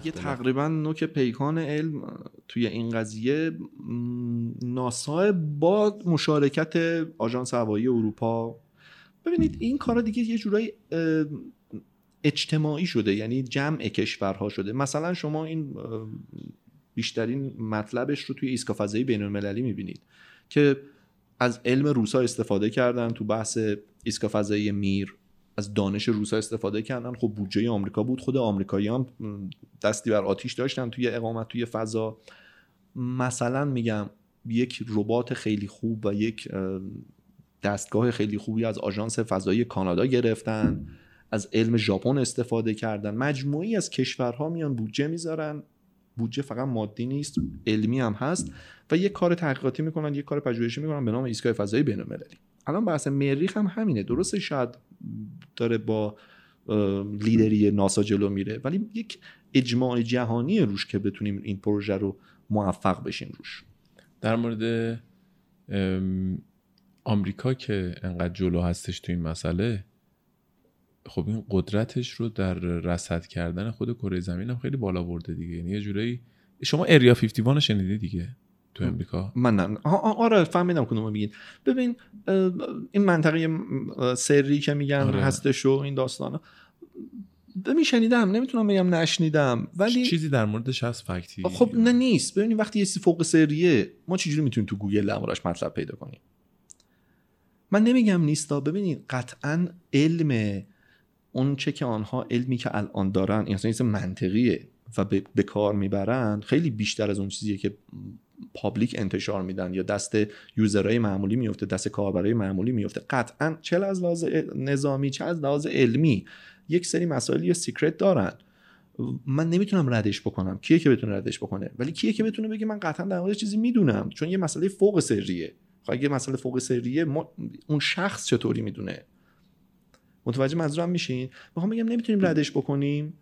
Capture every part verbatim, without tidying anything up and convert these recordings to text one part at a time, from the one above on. دیگه تقریبا نوک پیکان علم توی این قضیه ناسا با مشارکت آژانس هوایی اروپا. ببینید این کارا دیگه یه جورایی اجتماعی شده، یعنی جمع کشورها شده. مثلا شما این بیشترین مطلبش رو توی ایستگاه فضایی بین‌المللی می‌بینید که از علم روسا استفاده کردن تو بحث ایستگاه فضایی میر، از دانش روسا استفاده کردن. خب بودجه آمریکا بود، خود آمریکایی‌ها دستی بر آتیش داشتن توی اقامت توی فضا. مثلا میگم یک ربات خیلی خوب و یک دستگاه خیلی خوبی از آژانس فضایی کانادا گرفتن، از علم ژاپن استفاده کردن. مجموعی از کشورها میان بودجه میذارن، بودجه فقط مادی نیست، علمی هم هست، و یک کار تحقیقاتی میکنن، یک کار پژوهشی میکنن به نام ایستگاه فضایی بین‌المللی. الان بحث مریخ هم همینه. درسته شاید داره با لیدری ناسا جلو میره، ولی یک اجماع جهانی روش که بتونیم این پروژه رو موفق بشیم روش. در مورد آمریکا که انقدر جلو هستش تو این مسئله، خب این قدرتش رو در رصد کردن خود کره زمین هم خیلی بالا برده دیگه. یعنی یه جورایی شما اریا پنجاه و یک رو شنیدی دیگه تو امریکا؟ من نه. آره فهمیدم کدومو میگین. ببین این منطقه سری که میگن آره. هستش و این داستانا میشنیدم، نمیتونم بگم نشنیدم، ولی چیزی در موردش هست فکتی؟ خب نه نیست. ببین وقتی یه چیزی فوق سریه ما چجوری میتونیم تو گوگل دربارش مطلب پیدا کنیم؟ من نمیگم نیستا. ببینید قطعاً علم اون چه که آنها علمی که الان دارن این اصلا منطقیه و به کار میبرن خیلی بیشتر از اون چیزیه که پابلیک انتشار میدن یا دست یوزرهای معمولی میفته، دست کاربرای معمولی میفته. قطعا چه از لحاظ نظامی چه از لحاظ علمی یک سری مسائل یا سیکرت دارن. من نمیتونم ردش بکنم، کیه که بتونه ردش بکنه؟ ولی کیه که بتونه بگه من قطعا در مورد چیزی میدونم؟ چون یه مسئله فوق سریه. خب اگه مسئله فوق سریه ما... اون شخص چطوری میدونه؟ متوجه منظورم میشین؟ میخوام بگم نمیتونیم ردش بکنیم،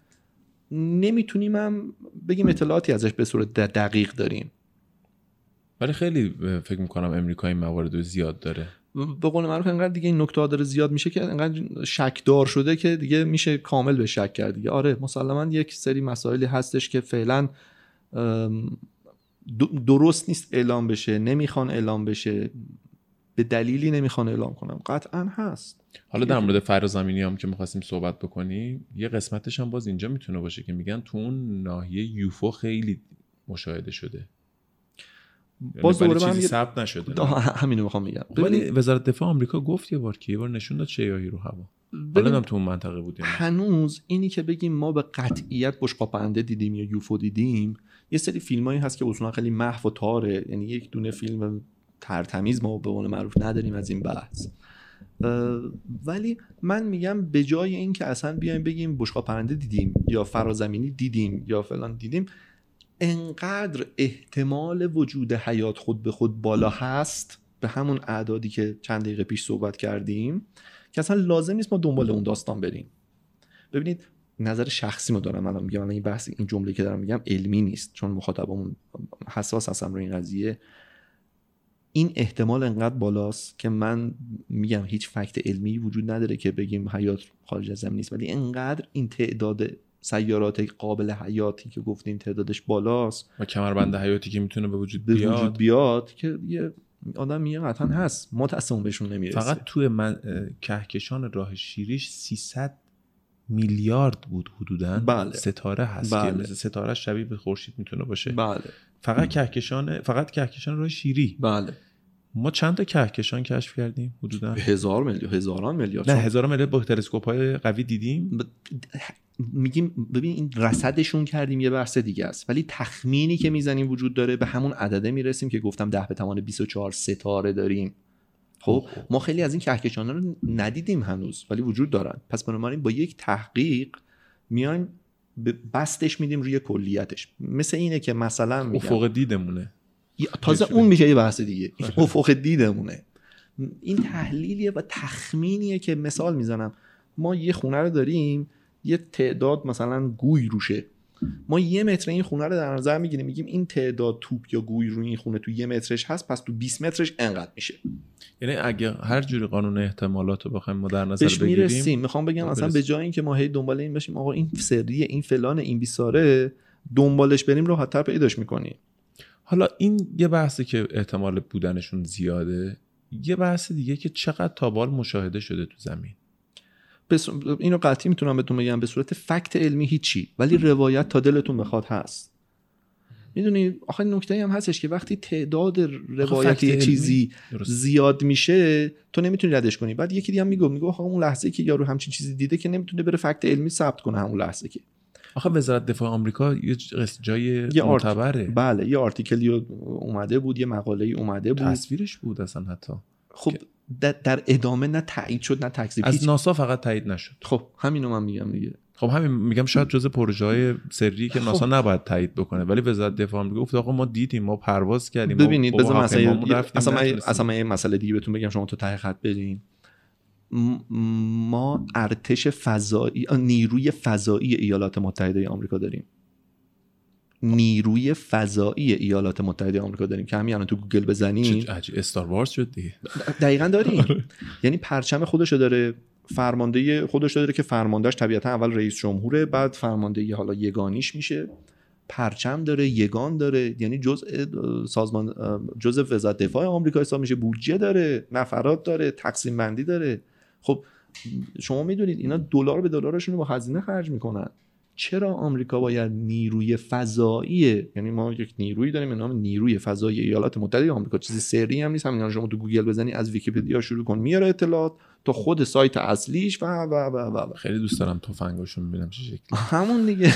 نمیتونیم هم بگیم اطلاعاتی ازش به صورت دقیق داریم. ولی خیلی فکر میکنم امریکا این موارد رو زیاد داره. به قول معروف انقدر دیگه این نکته داره زیاد میشه که انقدر شکدار شده که دیگه میشه کامل به شک کرد دیگه. آره مسلماً یک سری مسائلی هستش که فعلا درست نیست اعلام بشه، نمیخوان اعلام بشه، به دلیلی نمیخوان اعلام کنم. قطعاً هست. حالا در مورد فرازمینی هم که می‌خواستیم صحبت بکنیم، یه قسمتش هم باز اینجا میتونه باشه که میگن تو اون ناحیه یوفو خیلی مشاهده شده. باز دوباره چیزی ثبت نشده. همین رو می‌خوام بگم. ولی وزارت دفاع آمریکا گفت یه بار که یه بار نشون داد شیاهی رو هوا. حالا هم تو اون منطقه بودیم. هنوز اینی که بگیم ما به قطعیت بشقا پرنده دیدیم یا یوفو دیدیم، یه سری فیلمایی هست که اصولاً خیلی محو و تاره، یعنی یک دونه فیلم ترتمیز ما به قول معروف نداریم از این بحث. ولی من میگم به جای این که اصلا بیایم بگیم بشقا پرنده دیدیم یا فرازمینی دیدیم یا فلان دیدیم، انقدر احتمال وجود حیات خود به خود بالا هست به همون اعدادی که چند دقیقه پیش صحبت کردیم که اصلا لازم نیست ما دنبال اون داستان بریم. ببینید نظر شخصی ما دارم الان میگم، الان این بحث این جمله که دارم میگم علمی نیست چون مخاطبمون حساس هستم روی این قضیه. این احتمال انقدر بالاست که من میگم هیچ فکت علمی وجود نداره که بگیم حیات خارج از زمین نیست، ولی انقدر این تعداد سیارات قابل حیاتی که گفتیم تعدادش بالاست و کمربند حیاتی که میتونه به وجود بیاد, به وجود بیاد که یه آدم میگه قطعا هست، ما تصمیم بهشون نمیرسه. فقط توی من... کهکشان راه شیریش سیصد میلیارد بود حدوداً. بله. ستاره هست. بله. که مثل ستاره شبیه به خورشید میتونه باشه. بله. فقط کهکشان فقط کهکشان راه شیری. بله. ما چند تا کهکشان کشف کردیم حدوداً؟ هزار میلیارد هزاران میلیارد. نه هزاران میلیارد با تلسکوپ‌های قوی دیدیم. ب... میگیم ببین این رصدشون کردیم یه بحث دیگه است، ولی تخمینی که میزنیم وجود داره به همون عدده میرسیم که گفتم ده به توان بیست و چهار ستاره داریم. خب ما خیلی از این کهکشان‌ها رو ندیدیم هنوز، ولی وجود دارن. پس بنابراین با یک تحقیق میایم بستش میدیم روی کلیتش. مثل اینه که مثلا میگم افق دیدمونه، تازه اون میشه یه بحث دیگه. افق دیدمونه این تحلیلیه و تخمینیه که مثال میزنم ما یه خونه رو داریم، یه تعداد مثلا گوی روشه، ما یه متر این خونه رو در نظر میگیریم، میگیم این تعداد توپ یا گوی روی این خونه تو یه مترش هست، پس تو بیست مترش انقدر میشه. یعنی اگه هر جوری قانون احتمالات رو بخوایم ما در نظر بگیریم میرسیم. میخوام بگم اصلا به جای اینکه ما هی دنبال این باشیم آقا این سریه این فلانه این بیساره، دنبالش بریم رو راحت‌تر پیداش می‌کنی. حالا این یه بحثی که احتمال بودنشون زیاده، یه بحث دیگه که چقدر تابال مشاهده شده تو زمین. بس اینو قطعی میتونم بهتون بگم به صورت فکت علمی هیچی، ولی روایت تا دلتون بخواد هست. میدونی آخه نکته‌ای هم هستش که وقتی تعداد روایت یه چیزی زیاد میشه تو نمیتونی ردش کنی. بعد یکی دیگه هم میگه میگه آخه اون لحظه‌ای که یارو همچین چیزی دیده که نمیتونه بره فکت علمی ثبت کنه همون لحظه که. آخه وزارت دفاع آمریکا یه جای معتبره. بله یه آرتیکلی اومده بود، یه مقاله‌ای اومده بود، تصویرش بود اصلا حتی. خب در ادامه نه تایید شد نه تکذیب، از ناسا فقط تایید نشد. خب همینو من میگم دیگه. خب همین میگم شاید جزء پروژه‌های سری که خب. ناسا نباید تایید بکنه، ولی وزارت دفاع آمریکا گفت آقا ما دیدیم، ما پرواز کردیم. ببینید بذار مثلا اصلا اصلا یه مسئله دیگه بهتون بگم شما تو ته خط برین. ما ارتش فضایی، نیروی فضایی ایالات متحده آمریکا داریم. نیروی فضایی ایالات متحده آمریکا داریم که همین الان تو گوگل بزنین استار وارز شد دیگه. دقیقاً داریم. یعنی پرچم خودشو داره، فرمانده خودش داره که فرماندهش طبیعتا اول رئیس جمهوره، بعد فرمانده حالا یگانیش میشه. پرچم داره، یگان داره، یعنی جزء سازمان جزء وزارت دفاع آمریکا حساب میشه، بودجه داره، نفرات داره، تقسیم بندی داره. خب شما میدونید اینا دلار به دلارشون رو با هزینه خرج میکنن. چرا آمریکا باید نیروی فضایی، یعنی ما یک نیرویی داریم به نام نیروی فضایی ایالات متحده آمریکا، چیزی سری هم نیست، همین شما تو گوگل بزنی از ویکی‌پدیا شروع کن میاره اطلاعات تا خود سایت اصلیش و و و و خیلی دوست دارم تفنگاشو میبینم چه شکلی همون دیگه.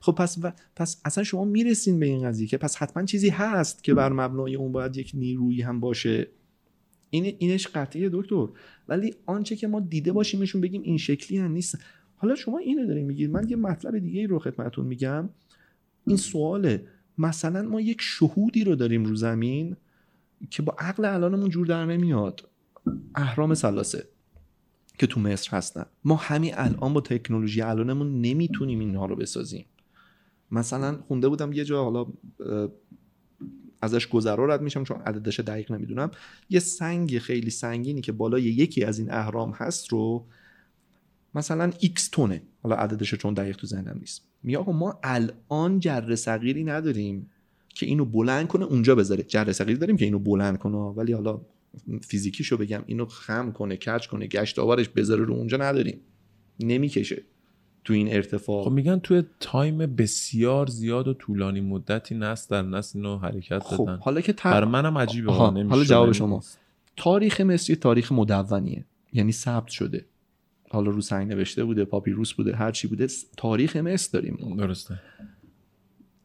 خب پس و... پس اصلا شما میرسین به این قضیه که پس حتما چیزی هست که بر مبنای اون باید یک نیرویی هم باشه. این اینش قطعیه دکتر، ولی آنچه که ما دیده باشیمشون بگیم این شکلی هم نیست. حالا شما اینو دارین میگید، من یه مطلب دیگه ای رو خدمتتون میگم. این سواله مثلا ما یک شهودی رو داریم رو زمین که با عقل الانمون جور در نمیاد، اهرام ثلاثه که تو مصر هستن. ما همین الان با تکنولوژی الانمون نمیتونیم اینها رو بسازیم. مثلا خونده بودم یه جا، حالا ازش گذرا رد میشم چون عددش دقیق نمیدونم، یه سنگ خیلی سنگینی که بالای یکی از این اهرام هست رو مثلا ایکس تونه، حالا عددش چون دقیق تو ذهنم نیست، میگه آقا ما الان جره صغیری نداریم که اینو بلند کنه اونجا بذاره. جره صغیری داریم که اینو بلند کنه، ولی حالا فیزیکیشو بگم اینو خم کنه، کج کنه، گشت آورش بذاره رو اونجا نداریم، نمیکشه تو این ارتفاع. خب میگن توی تایم بسیار زیاد و طولانی مدتی نسل در نسل اینو حرکت خب دادن. حالا که تر... بر منم عجیبه. حالا جواب شما، تاریخ مصری تاریخ مدونیه، یعنی ثبت شده، حالا رو سنگ نوشته بوده، پاپیروس بوده، هر چی بوده، تاریخ مصر داریم. درسته.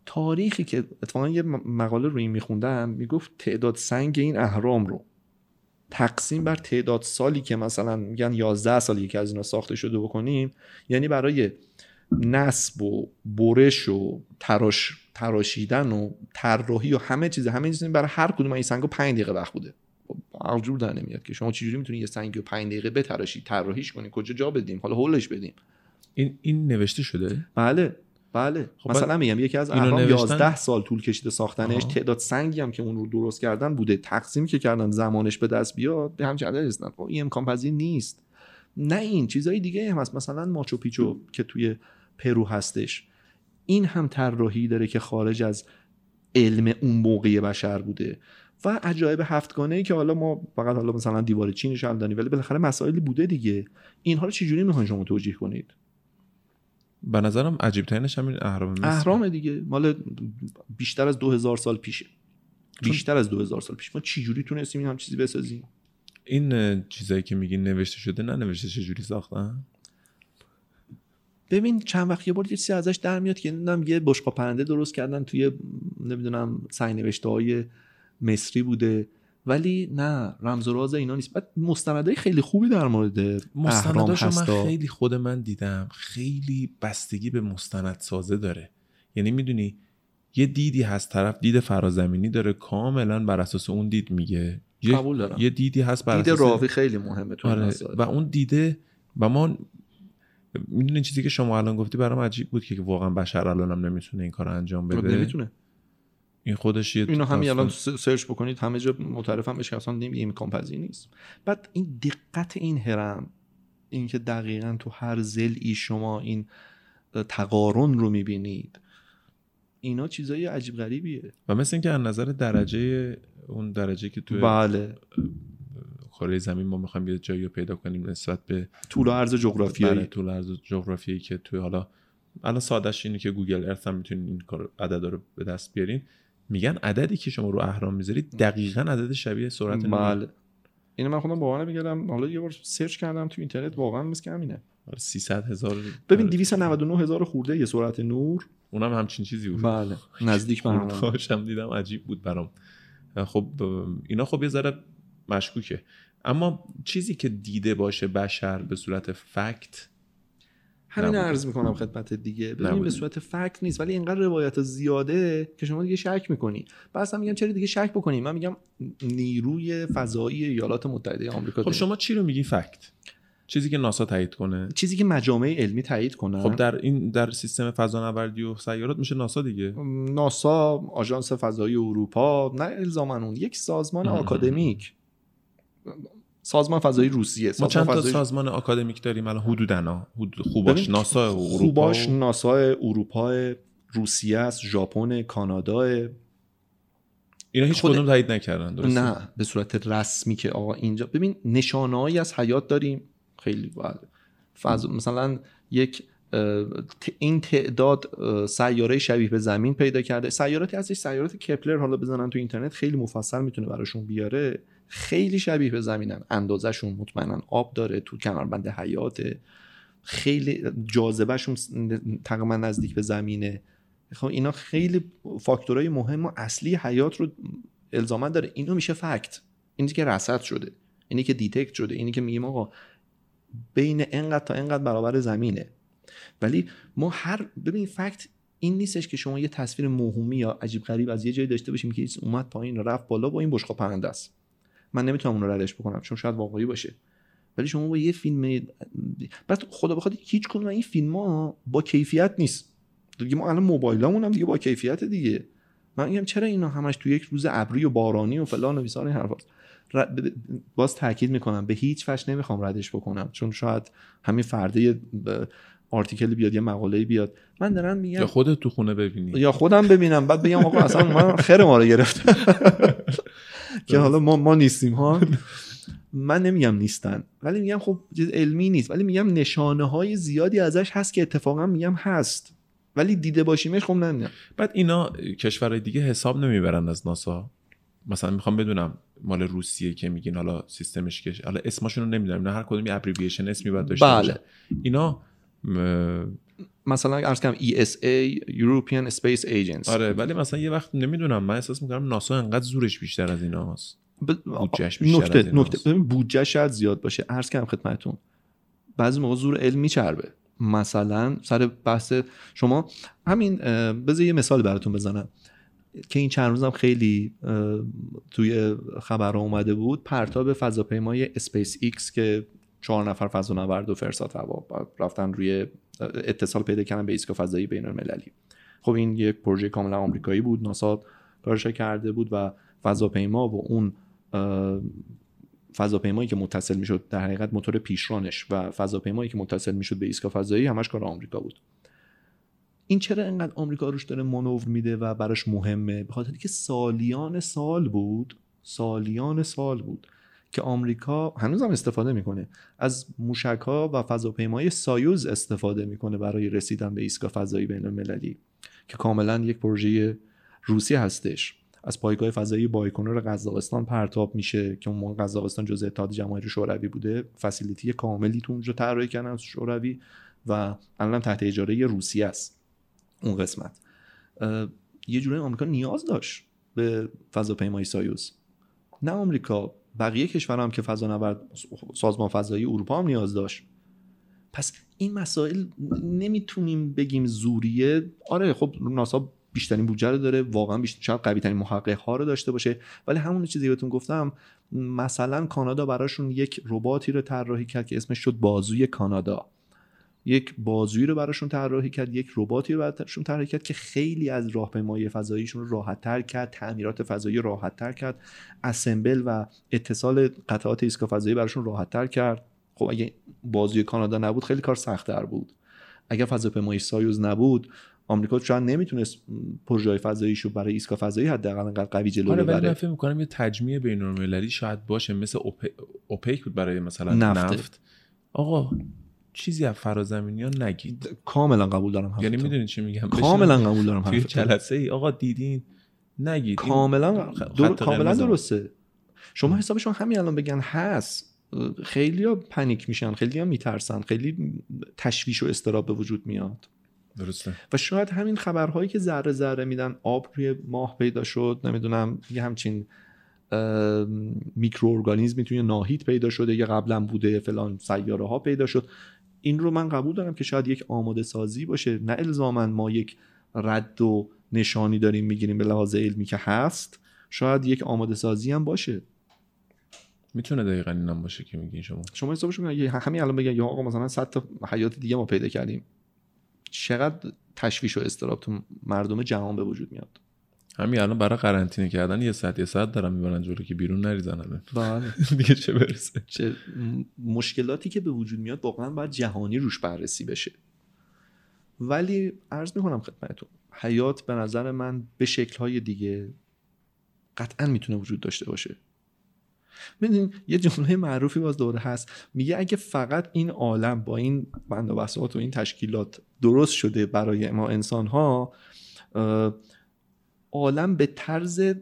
تاریخی که اتفاقا یه مقاله روی این میخوندم میگفت تعداد سنگ این اهرام رو تقسیم بر تعداد سالی که مثلا میگن یازده سالی که از اینا ساخته شده بکنیم، یعنی برای نصب و برش و تراش تراشیدن و طراحی و همه چیز همه چیز برای هر کدوم این سنگو پنج دقیقه وقت بوده. عجور در نمیاد که شما چجوری میتونی یه سنگ رو پنج دقیقه بتراشی، طراحیش کنی، کجا جا بدیم، حالا هولش بدیم. این این نوشته شده؟ بله بله. خب مثلا میگم یکی از اهرام یازده سال طول کشیده ساختنش، آه. تعداد سنگی هم که اون رو درست کردن بوده، تقسیمی که کردن زمانش به دست بیاد به همچین عددی رسیدن. خب این امکان پذیر نیست. نه این چیزای دیگه هم هست، مثلا ماچو پیچو که توی پرو هستش، این هم طراحی داره که خارج از علم اون موقع بشر بوده. و عجایب هفتگانه‌ای که حالا ما فقط حالا مثلا دیوار چینش هم داریم، ولی بالاخره مسائلی بوده دیگه. اینها رو چجوری میخواین شما توجیه کنید؟ به نظرم عجیب ترینش همین اهرام مصر، اهرام دیگه مال بیشتر از دو هزار سال پیشه. بیشتر از دو هزار سال پیش ما چجوری تونستیم این هم چیزی بسازیم؟ این چیزایی که میگین نوشته شده، نه نوشته چجوری ساختن. ببین چند وقت یه بار یه چیزی ازش در میاد که نمیدونم یه بشقاب پرنده درست کردن توی نمیدونم سنگ‌نوشته‌های مصری بوده، ولی نه رمز و راز اینا نیست. بعد مستندای خیلی خوبی در مورد مستنداشو من خیلی خود من دیدم، خیلی بستگی به مستندسازه داره. یعنی میدونی یه دیدی هست، طرف دید فرازمینی داره، کاملا بر اساس اون دید میگه. قبول دارم. یه دیدی هست بر اساس دید راوی خیلی مهمه تو آره. و اون دیده و ما میدونین چیزی که شما الان گفتی برام عجیب بود که واقعا بشر الانم نمیتونه این کارو انجام بده. نمیتونه. این خودش یه اینو همین الان سرچ بکنید همه جا معترفم بشه، اصلا نمیگه امکان پذیر نیست. بعد این دقت این هرم، این که دقیقاً تو هر ضلعی شما این تقارن رو میبینید، اینا چیزای عجیب غریبیه و مثل اینکه از نظر درجه اون درجه که تو بله کره زمین ما می‌خوایم یه جایی رو پیدا کنیم نسبت به طول و عرض جغرافیایی بله طول و عرض جغرافیایی که تو حالا الان سادهش اینه که گوگل ارث هم میتونین این کار عددا رو به دست بیارین، میگن عددی که شما رو اهرام می‌ذارید دقیقاً عدد شبیه سرعت بله اینو من خودم باور نمی‌کردم، حالا یه بار سرچ کردم تو اینترنت واقعاً میگه که همینه سیصد هزار ببین دویست و نود و نه هزار خورده یه سرعت نور اونم همچین چیزی بود بله نزدیک به هم دیدم عجیب بود برام. خب اینا خب یه ذره مشکوکه، اما چیزی که دیده باشه بشر به صورت فکت همین عرض میکنم خدمت دیگه ببین به صورت فکت نیست ولی اینقدر روایت زیاده که شما دیگه شک میکنی. بعضی میگن چرا دیگه شک بکنیم، من میگم نیروی فضایی ایالات متحده آمریکا. خب شما چی رو میگی فکت؟ چیزی که ناسا تایید کنه، چیزی که مجامع علمی تایید کنه. خب در این در سیستم فضانوردی و سیارات میشه ناسا دیگه، ناسا، آژانس فضایی اروپا، نه الزاماً اون یک سازمان آکادمیک، سازمان فضایی روسیه. ما چند تا سازمان آکادمیک داریم الان حدوداً؟ حدود خوباش ناسا اروپا، خوباش ناسا اروپا، روسیه است، ژاپن، کانادا. اینا هیچ کدوم تایید نکردن درسته؟ نه به صورت رسمی که آقا اینجا ببین نشانه‌ای از حیات داریم خیلی باحال. فاز مثلا یک این تعداد سیاره شبیه به زمین پیدا کرده، سیاراتی ازش سیارات کپلر حالا بزنن تو اینترنت خیلی مفصل میتونه براشون بیاره، خیلی شبیه به زمینن، اندازه‌شون مطمئنا آب داره، تو کمربند حیاته، خیلی جاذبه‌شون تقریبا نزدیک به زمینه. خب اینا خیلی فاکتورهای مهم و اصلی حیات رو الزاما داره. اینو میشه فکت، اینی که رصد شده، اینی که دیتکت شده، اینی که میگیم آقا بین اینقدر تا اینقدر برابر زمینه. ولی ما هر ببین فکت این نیستش که شما یه تصویر موهومی یا عجیب غریب از یه جایی داشته باشیم که اومد پایین رفت بالا با این بشقاب پرنده است، من نمیتونم اون رو ردش بکنم چون شاید واقعی باشه. ولی شما با یه فیلم بعد خدا بخواد هیچ کدوم این فیلم‌ها با کیفیت نیست دیگه، ما الان موبایلامون هم دیگه با کیفیت دیگه. من میگم چرا اینا همش تو یک روز ابری و بارانی و فلان و بیسار این حرفا. باز تاکید میکنم به هیچ وجه نمیخوام ردش بکنم چون شاید همین فرده آرتیکل بیاد یا مقاله بیاد، من دارم میگم یا خودت تو خونه ببینی یا خودم ببینم بعد بگم آقا اصلا من خیر ما رو گرفت که حالا ما ما نیستیم ها. من نمیگم نیستن ولی میگم خب چیز علمی نیست، ولی میگم نشانه های زیادی ازش هست که اتفاقا میگم هست ولی دیده باشیمش خب نمیدونم. بعد اینا کشورهای دیگه حساب نمیبرن از ناسا، مثلا میخوام بدونم مال روسیه که میگین حالا سیستمش که حالا اسمشون رو نمیدونم نه هر کدوم یه ابریویشن اسمی باید داشته باشه. بله. اینا م... مثلا عرض کنم ای اس ای European Space Agency. آره ولی مثلا یه وقت نمیدونم من احساس میکنم ناسا انقدر زورش بیشتر از اینا هست، ب... بودجهش بیشتر نکته، از اینا هست، بودجه شاید زیاد باشه. عرض کنم خدمتتون بعضی موقع زور علمی چربه، مثلا سر بحث شما همین بذار یه مثال براتون بزنم که این چند روزم خیلی توی خبرها اومده بود، پرتاب فضاپیمای اسپیس ایکس که چهار نفر فضانورد و فرسات هوا رفتن روی اتصال پیدا کردن به ایستگاه فضایی بین المللی. خب این یک پروژه کاملا آمریکایی بود، ناسا کارش کرده بود و فضاپیما و اون فضاپیمایی که متصل میشد در حقیقت موتور پیشرانش و فضاپیمایی که متصل میشد به ایستگاه فضایی همش کار آمریکا بود. این چرا اینقدر آمریکا روش داره مانور میده و براش مهمه؟ به خاطر اینکه سالیان سال بود سالیان سال بود که آمریکا هنوزم استفاده میکنه از موشک‌ها و فضاپیمای سایوز استفاده میکنه برای رسیدن به ایستگاه فضایی بین‌المللی که کاملا یک پروژه روسی هستش. از پایگاه فضایی بایکنور قزاقستان پرتاب میشه که اون قزاقستان جزء اتحاد جماهیر شوروی بوده، فسیلیتی کاملی تو اونجا طراحی کردن از شوروی و الان تحت اجاره روسیه است. اون قسمت یه جوری آمریکا نیاز داشت به فضاپیمای سایوز، نه آمریکا، بقیه کشورها هم که فضانورد سازمان فضایی اروپا هم نیاز داشت. پس این مسائل نمیتونیم بگیم زوریه. آره خب ناسا بیشترین بودجه رو داره، واقعا بیشتر شاید قوی ترین محقق ها رو داشته باشه، ولی همون چیزی بهتون گفتم مثلا کانادا براشون یک رباتی رو طراحی کرد که اسمش شد بازوی کانادا، یک بازویی رو براشون طراحی کرد، یک رباتی رو براشون طراحی کرد که خیلی از راهپیمایی فضاییشون رو راحت‌تر کرد، تعمیرات فضایی راحت‌تر کرد، اسمبل و اتصال قطعات ایستگاه فضایی براشون راحت‌تر کرد. خب اگه بازوی کانادا نبود خیلی کار سخت‌تر بود، اگه فضاپیمای سایوز نبود آمریکا چند نمیتونست پروژه‌های فضاییشو برای ایستگاه فضایی حداقل انقدر قوی جلو ببره. آره، من فکر می‌کنم یه تجمیع بین‌المللی شاید باشه، مثل اوپک بود برای مثلا نفت. نفت. آقا چیزی از فرازمینیان نگید. کاملا قبول دارم حرفتون. یعنی میدونید چی میگم؟ کاملا قبول دارم حرفتون. توی جلسه ای آقا دیدین نگید. کاملا در... کاملا درسته. شما حسابشون همین الان بگن هست، خیلی‌ها پنیک میشن، خیلی‌ها میترسن، خیلی تشویش و اضطراب به وجود میاد. درسته. و شاید همین خبرهایی که ذره ذره میدن، آب روی ماه پیدا شد، نمیدونم یه همچین میکروارگانیزمی توی ناهید پیدا شده که قبلا بوده، فلان سیاره ها پیدا شد، این رو من قبول دارم که شاید یک آماده سازی باشه، نه الزاماً ما یک رد و نشانی داریم میگیریم به لحاظ علمی که هست، شاید یک آماده سازی هم باشه. میتونه دقیقاً اینم باشه که میگین شما. شما حسابش میگین همین الان بگین یا آقا مثلا صد تا حیات دیگه ما پیدا کردیم، چقدر تشویش و اضطراب تو مردم جهان به وجود میاد. همین الان برای قرنطینه کردن یه ساعت یه ساعت دارن میبرن جلو که بیرون نریزن. بله دیگه چه برسه. چه مشکلاتی که به وجود میاد واقعا باید جهانی روش بررسی بشه. ولی عرض میکنم خدمتتون، حیات به نظر من به شکل‌های دیگه قطعا میتونه وجود داشته باشه. میدونین یه جمله معروفی باز دوره هست، میگه اگه فقط این عالم با این بند و بساط و این تشکیلات درست شده برای ما انسان ها، عالم به طرز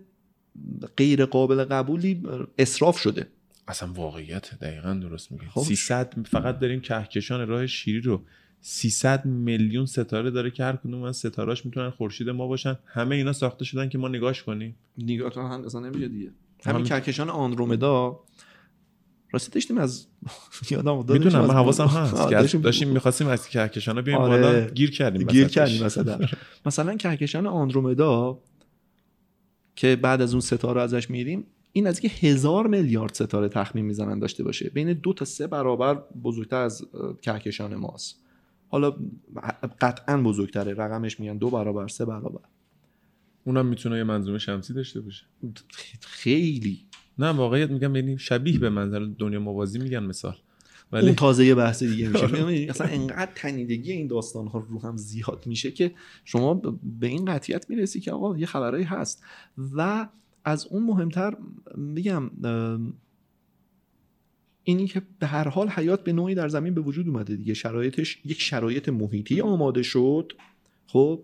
غیر قابل قبولی اسراف شده. اصلا واقعیت دقیقاً درست میگه. خب سیصد فقط داریم کهکشان راه شیری رو، سیصد میلیون ستاره داره که هر کدوم از ستارهاش میتونن خورشید ما باشن. همه اینا ساخته شدن که ما نگاهش کنیم. نگاه تا هم اصلا نمیشه دیگه. همین کهکشان آندرومدا راستی داشتیم از یادم افتاد، میدونم من حواسم هست، داشتیم می‌خواستیم از کهکشانا بیایم بالا، گیر کردیم گیر کردیم مثلا مثلا کهکشان آندرومدا که بعد از اون ستاره ازش میریم، این از که هزار میلیارد ستاره تخمین میزنن داشته باشه، بین دو تا سه برابر بزرگتر از کهکشان ماست. حالا قطعاً بزرگتره، رقمش میگن دو برابر سه برابر. اونم میتونه یه منظومه شمسی داشته باشه. خیلی نه واقعیت میگم، یعنی شبیه به منظر دنیا موازی میگن مثال، ولی اون تازه یه بحث دیگه میشه. اصلا انقدر تنیدگی این داستان ها رو هم زیاد میشه که شما به این قطعیت میرسی که آقا یه خبرایی هست. و از اون مهمتر میگم اینی که به هر حال حیات به نوعی در زمین به وجود اومده دیگه، شرایطش یک شرایط محیطی آماده شد. خب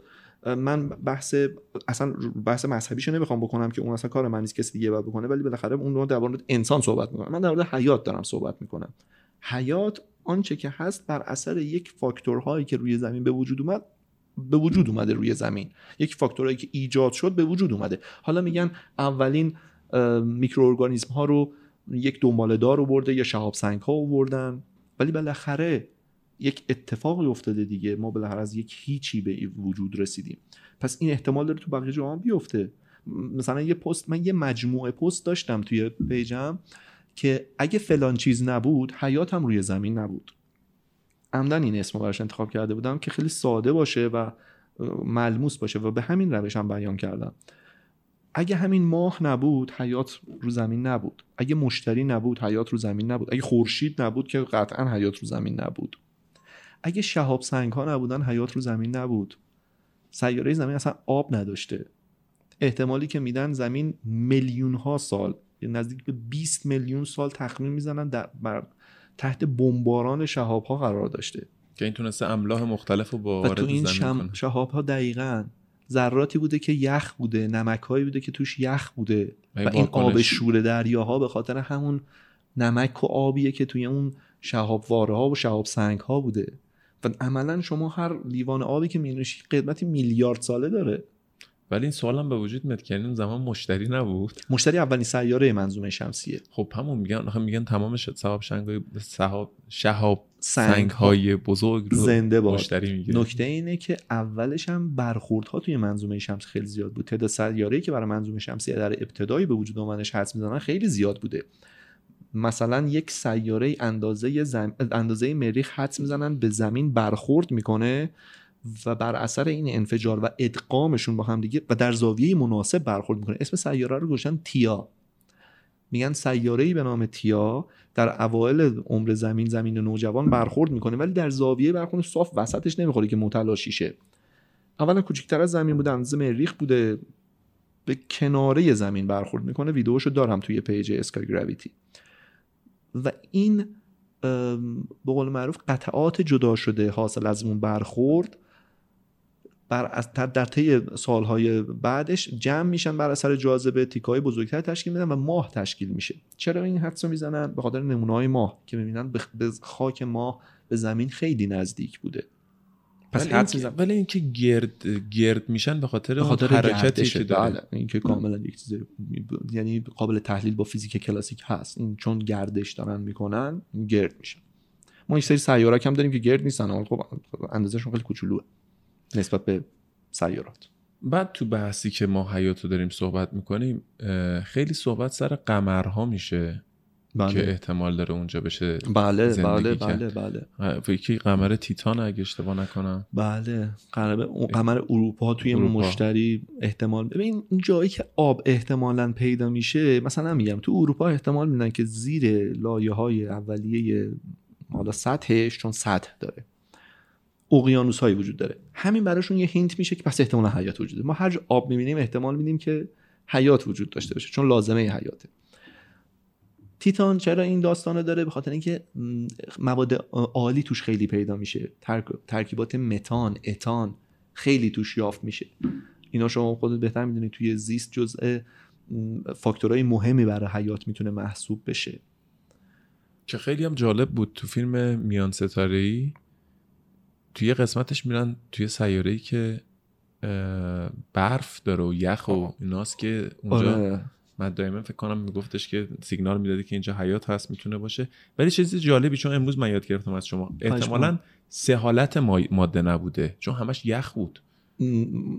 من بحث اصلا بحث مذهبیشو نمیخوام بکنم که اون اصلا کار من نیست، کسی دیگه باید بکنه، ولی بالاخره اون رو در مورد انسان صحبت میکنم، من در مورد حیات دارم صحبت میکنم. حیات آنچه که هست بر اثر یک فاکتورهایی که روی زمین به وجود اومد به وجود اومده روی زمین، یک فاکتورهایی که ایجاد شد به وجود اومده. حالا میگن اولین میکروارگانیسم ها رو یک دنباله دار آورده یا شهاب سنگ ها آوردن، ولی بالاخره یک اتفاقی افتاده دیگه، ما بالاخره از یک هیچی به وجود رسیدیم. پس این احتمال داره تو بقیه جهان بیفته. مثلا یه پست، من یه مجموعه پست داشتم توی پیجم که اگه فلان چیز نبود حیاتم روی زمین نبود. عمدن این اسمو براش انتخاب کرده بودم که خیلی ساده باشه و ملموس باشه و به همین روشم هم بیان کردم. اگه همین ماه نبود حیات رو زمین نبود، اگه مشتری نبود حیات رو زمین نبود، اگه خورشید نبود که قطعاً حیات رو زمین نبود، اگه شهاب سنگ ها نبودن حیات رو زمین نبود، سیاره زمین اصلا آب نداشته. احتمالی که میدن زمین میلیون ها سال، نزدیک به بیست میلیون سال تخمین میزنن در بر تحت بمباران شهاب ها قرار داشته که این تونسته املاح مختلف رو با وارد زمین شم... کنه. شهاب ها دقیقاً ذراتی بوده که یخ بوده، نمک‌هایی بوده که توش یخ بوده و این باکنش. آب شور دریاها به خاطر همون نمک و آبیه که توی اون شهاب واره ها و شهاب سنگ ها بوده. عملا شما هر لیوان آبی که می‌نوشی قدمتی میلیارد ساله داره. ولی این سوالم به وجود میاد که یعنی اون زمان مشتری نبود. مشتری اولین سیاره منظومه شمسیه. خب همون میگن آخه میگن تمام شهاب سنگ‌های شهاب سنگ‌های بزرگ رو زنده باد. مشتری میگیره. نکته اینه که اولش هم برخوردها توی منظومه شمس خیلی زیاد بود. تعداد سیاره‌ای که برای منظومه شمسی در ابتدای به وجود اومدنش حدس می‌زنن خیلی زیاد بوده. مثلا یک سیاره اندازه زم... اندازه مریخ حدس میزنن به زمین برخورد میکنه و بر اثر این انفجار و ادغامشون با هم دیگه و در زاویه مناسب برخورد میکنه. اسم سیاره رو گذاشتن تیا. میگن سیاره‌ای به نام تیا در اوایل عمر زمین زمین نوجوان برخورد میکنه، ولی در زاویه برخورد صاف وسطش نمیخوره که متلاشی شه. اولا کوچکتر از زمین بوده، اندازه مریخ بوده، به کناره زمین برخورد میکنه. ویدیوشو دارم توی پیج اسکای گراویتی. و این به قول معروف قطعات جدا شده حاصل از اون برخورد بر از در طی سالهای بعدش جمع میشن، بر اثر جاذبه تیکای بزرگتر تشکیل میدن و ماه تشکیل میشه. چرا این حدسو میزنن؟ به خاطر نمونه‌های ماه که میبینن به خاک ماه به زمین خیلی نزدیک بوده. پس حدس میزنن. ولی اینکه گرد گرد میشن به خاطر حرکتی که داره، این که کاملا یک چیز یعنی قابل تحلیل با فیزیک کلاسیک هست. این چون گردش دارن میکنن گرد میشن. ما یه سری سیاره هم داریم که گرد نیستن، اما خب اندازه‌شون خیلی کوچولوئه نسبت به سیارات. بعد تو بحثی که ما حیاتو داریم صحبت میکنیم، خیلی صحبت سر قمرها میشه. بله. که احتمال داره اونجا بشه. بله بله بله بله. یکی قمر تیتان اگه اشتباه نکنم. بله. قمر اروپا توی اروپا. مشتری احتمال. ببین جایی که آب احتمالاً پیدا میشه، مثلا میگم تو اروپا احتمال میدن که زیر لایه‌های اولیه حالا سطحش، چون سطح داره، اقیانوس هایی وجود داره. همین براشون یه هینت میشه که پس احتمال حیات وجوده. ما هر جا آب میبینیم احتمال میدیم که حیات وجود داشته باشه، چون لازمه حیاته. تیتان چرا این داستانو داره؟ به خاطر اینکه مواد عالی توش خیلی پیدا میشه. ترکیبات متان، اتان خیلی توش یافت میشه. اینا شما خودت بهتر میدونید توی زیست جزء فاکتورهای مهمی برای حیات میتونه محسوب بشه. که خیلی هم جالب بود تو فیلم میان ستاره‌ای توی قسمتش میرن توی سیاره‌ای که برف داره و یخ و ایناست که اونجا آره. من دائما فکر کنم میگفتش که سیگنال میدادی که اینجا حیات هست میتونه باشه. ولی چیزی جالبی چون امروز من یاد گرفتم از شما، احتمالاً سه حالت ماده نبوده چون همش یخ بود.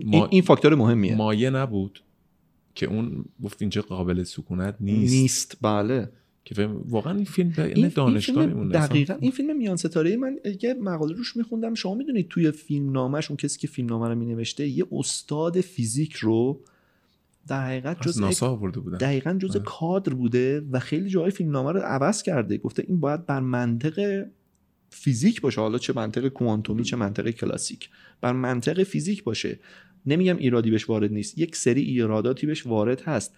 ما... این فاکتور مهمیه. مایع نبود که اون گفت اینجا قابل سکونت نیست. نیست بله. که واقعا این فیلم به دانشگاه میمونه. دقیقاً این فیلم میان ستاره‌ای من یه مقاله روش میخوندم. شما میدونید توی فیلم نامش اون کسی که فیلم نامه رو مینوشته یه استاد فیزیک رو در حقیقت جزء ناسا آورده بودن. دقیقاً جزء کادر بوده و خیلی جای فیلم نامه رو عوض کرده. گفته این باید بر منطق فیزیک باشه، حالا چه منطق کوانتومی چه منطق کلاسیک، بر منطق فیزیک باشه. نمیگم ایرادی بهش وارد نیست، یک سری ایراداتی بهش وارد هست،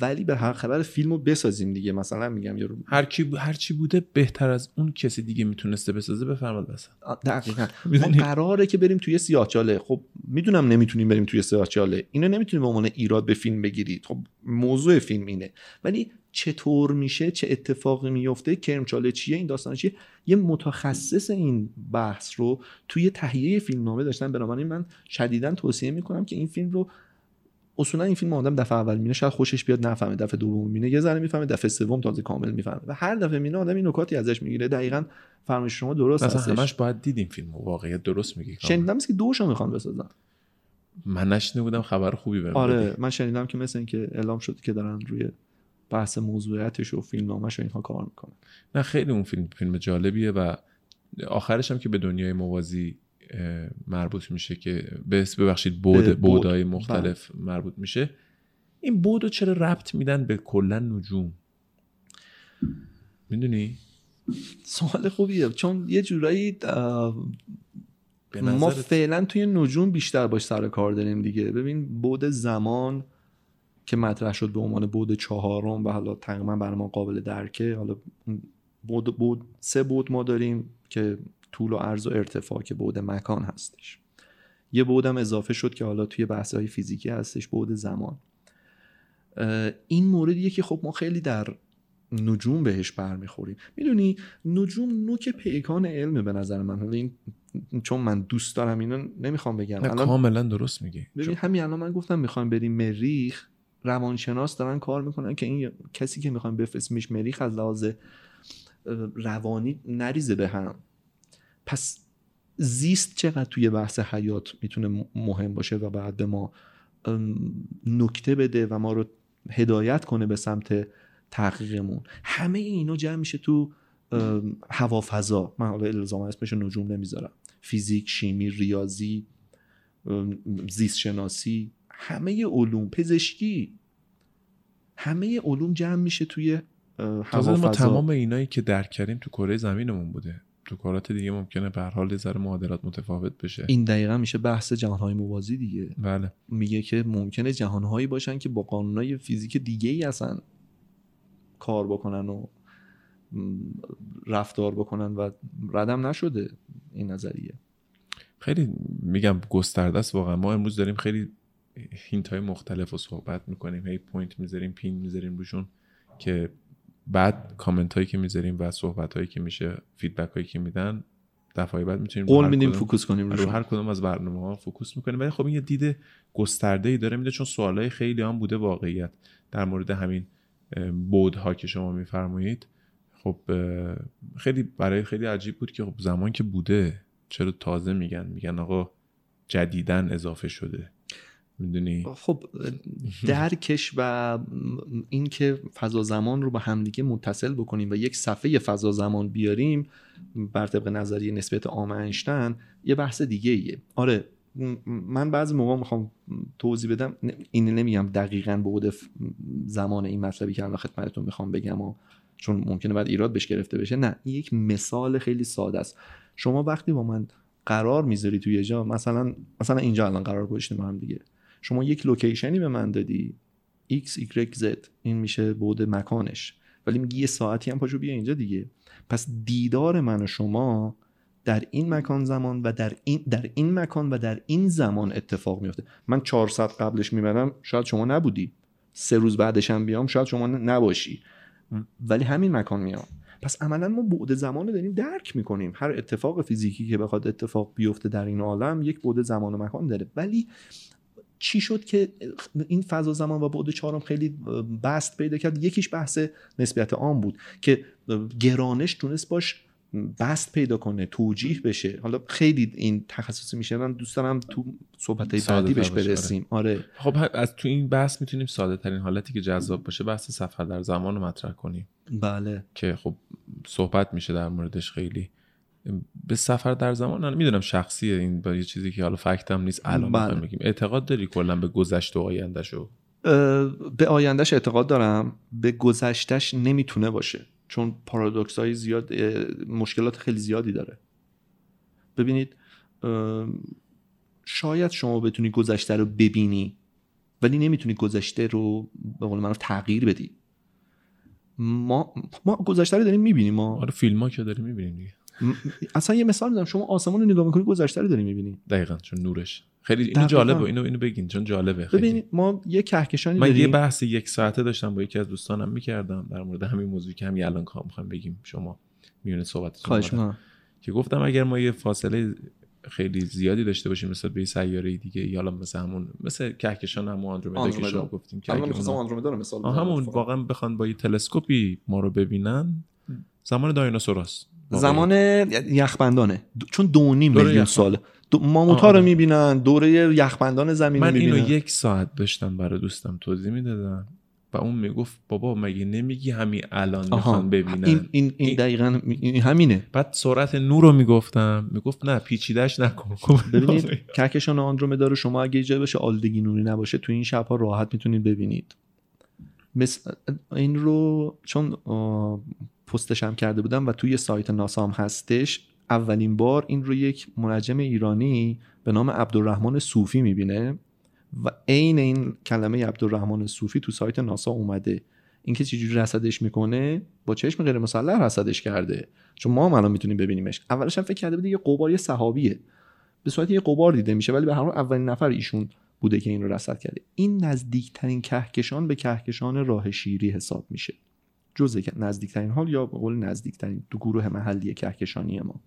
ولی به هر خبر فیلمو بسازیم دیگه. مثلا میگم یارو هر کی هر چی بوده بهتر از اون کسی دیگه میتونسته بسازه. بفرمایید مثلا دقیقاً ما قراره که بریم توی سیاه‌چاله. خب میدونم نمیتونیم بریم توی سیاه‌چاله، اینو نمیتونیم به عنوان ایراد به فیلم بگیرید. خب موضوع فیلم اینه، ولی چطور میشه، چه اتفاقی میفته، کرمچاله چیه، این داستان چیه. یه متخصص این بحث رو توی تهیه فیلمنامه داشتن. بنابراین من شدیداً توصیه میکنم که این فیلم رو، اصولا این فیلم آدم دفعه اول میبینه شاید خوشش بیاد نفهمه، دفعه دوم میبینه یه ذره میفهمه، دفعه سوم تازه کامل میفهمه و هر دفعه میبینه آدم این نکاتی ازش میگیره. دقیقاً فرمایش شما درست است. مثلا همش باید دیدیم فیلمو. واقعیت درست میگی. شنیدم که دوشو میخوان بسازن. من نشنیدم، خبر خوبی بهم. آره من شنیدم که مثلا اینکه اعلام شد که دارن روی بحث موضوعیتش و فیلمنامه‌ش و اینها کار میکنه. نه خیلی اون فیلم فیلم جالبیه و آخرش هم که به دنیای موازی مربوط میشه، که بس ببخشید بود بودای مختلف بره. مربوط میشه. این بودو چرا ربط میدن به کلا نجوم؟ میدونی؟ سوال خوبیه، چون یه جورایی ما فعلا توی نجوم بیشتر باش سر کار داریم دیگه. ببین بود زمان که مطرح شد به عنوان بعد چهارم و حالا تقریبا برای ما قابل درکه. حالا بود بود سه بود ما داریم که طول و عرض و ارتفاع که بعد مکان هستش. یه بعدم اضافه شد که حالا توی بحث‌های فیزیکی هستش، بعد زمان. این موردیه که خب ما خیلی در نجوم بهش برمیخوریم. میدونی نجوم نوک پیکان علمه به نظر من. حالا این چون من دوست دارم اینو نمیخوام بگم. کاملا درست میگی. ببین همین الان من گفتم میخوام بریم مریخ، روانشناس دارن کار میکنن که این کسی که میخوایم بفرستیمش مریخ از لحاظ روانی نریزه به هم. پس زیست چقدر توی بحث حیات میتونه مهم باشه و بعد به ما نکته بده و ما رو هدایت کنه به سمت تحقیقمون. همه اینا جمع میشه تو هوافضا. من حالا الزاما اسمش نجوم نمیذارم. فیزیک، شیمی، ریاضی، زیست شناسی، همه علوم، پزشکی، همه علوم جمع میشه توی هوافضا. ما تمام اینایی که درک کردیم تو کره زمینمون بوده. تو کارات دیگه ممکنه به هر حال یه ذره معادلات متفاوت بشه. این دقیقاً میشه بحث جهان‌های موازی دیگه. بله. میگه که ممکنه جهان‌هایی باشن که با قانون‌های فیزیک دیگه‌ای اصلا کار بکنن و رفتار بکنن و ردم نشده این نظریه. خیلی میگم گسترده است واقعا. ما امروز داریم خیلی هینت‌های مختلف رو صحبت میکنیم، هی پوینت میذاریم، پین میذاریم روشون، که بعد کامنت هایی که میذاریم و صحبت هایی که میشه، فیدبک هایی که میدن، دفعه بعد میتونیم قول میدیم فوکوس کنیم روشون. هر کدوم از برنامه ها فوکوس میکنیم، ولی خب این یه دید گسترده ای داره میده، چون سوالای خیلی هم بوده واقعیت در مورد همین بودها که شما میفرمایید. خب خیلی برای خیلی عجیب بود که خب زمان که بوده چرا تازه میگن میگن آقا جدیدن اضافه شده، میدونی؟ خب درکش و این که فضا زمان رو به همدیگه متصل بکنیم و یک صفحه فضا زمان بیاریم بر طبق نظریه نسبیت عام اینشتین یه بحث دیگه ایه. آره من بعضی موقع میخوام توضیح بدم، این نمیگم دقیقاً بعد زمان این مطلبی که الان خدمتتون میخوام بگم و چون ممکنه بعد ایراد بهش گرفته بشه، نه این یک مثال خیلی ساده است. شما وقتی با من قرار میذاری توی یه جا، مثلا مثلا اینجا الان قرار گذاشتیم با هم دیگه، شما یک لوکیشنی به من دادی X Y Z، این میشه بعد مکانش، ولی میگی یه ساعتی هم پاشو بیا اینجا دیگه. پس دیدار من و شما در این مکان زمان و در این در این مکان و در این زمان اتفاق میفته. من چهار ساعت قبلش میبرم شاید شما نبودی، سه روز بعدش هم بیام شاید شما نباشی، ولی همین مکان میام. پس عملا ما بعد زمان رو داریم درک میکنیم. هر اتفاق فیزیکی که بخواد اتفاق بیفته در این عالم یک بعد زمان و مکان داره. ولی چی شد که این فضا زمان و بعد چهارم خیلی بست پیدا کرد؟ یکیش بحث نسبیت عام بود که گرانش تونست باش بست پیدا کنه، توجیه بشه. حالا خیلی این تخصصی میشه، من دوست دارم تو صحبت‌های بعدی بهش برسیم. آره خب از تو این بحث میتونیم ساده ترین حالتی که جذاب باشه بحث سفر در زمان رو مطرح کنیم. بله که خب صحبت میشه در موردش خیلی. به سفر در زمان من میدونم شخصیه، این با یه چیزی که حالا فکت هم نیست الان بله. میگیم اعتقاد داری کلا به گذشته و آیندهشو؟ به آیندهش اعتقاد دارم، به گذشتهش نمیتونه باشه، چون پارادوکس‌های زیاد، مشکلات خیلی زیادی داره. ببینید شاید شما بتونی گذشته رو ببینی ولی نمیتونی گذشته رو به قول من رو تغییر بدی. ما ما گذشته رو داریم میبینیم. ما آره فیلم‌ها که داریم میبینیم دیگه. اصلا یه مثال میزنم، شما آسمان رو نگاه میکنی گذشته رو داری میبینی دقیقاً، چون نورش خیلی اینو جالبه، اینو اینو بگین چون جالبه. ببینید ما یه کهکشانی داریم. من یه بحث یک ساعته داشتم با یکی از دوستانم میکردم در مورد همین موضوعی که همین الان میخوام بگیم شما میونه صحبتتون، که گفتم اگر ما یه فاصله خیلی زیادی داشته باشیم مثلا به سیاره دیگه، یا مثلا همون مثلا کهکشان همون آندرومدا که شما گفتیم، که اگه مثلا آندرومدا رو مثال همون واقعا بخوان با یه تلسکوپی ما رو ببینن، زمان دایناسوراست، زمان یخبندانه، چون دو و نیم میلیون ساله ماموتا رو میبینن، دوره یخبندان زمین رو میبینن. من اینو یک ساعت داشتم برای دوستم توضیح میدادم و اون میگفت بابا مگه نمیگی همین الان میخوان ببینن؟ این این این دقیقاً این همینه. بعد سرعت نور رو میگفتم، میگفت نه پیچیده‌اش نکن. ببینید کهکشان آندرومدا رو شما اگه ایجاد بشه آلودگی نوری نباشه تو این شب‌ها راحت میتونید ببینید. مثل این رو چون پستش هم کرده بودم و توی سایت ناسا هم هستش، اولین بار این رو یک منجم ایرانی به نام عبدالرحمن صوفی میبینه و عین این کلمه عبدالرحمن صوفی تو سایت ناسا اومده. این که چجوری رصدش میکنه، با چشم غیر مسلح رصدش کرده، چون ما هم الان میتونیم ببینیمش. اولش هم فکر کرده بود یه قبار سحابیه، به صورت یه قبار دیده میشه، ولی به هر حال اولین نفر ایشون بوده که این رو رصد کرده. این نزدیکترین کهکشان به کهکشان راه شیری حساب میشه، جزء نزدیکترین حال یا به قول نزدیکترین تو گروه محلی کهکشانی ما.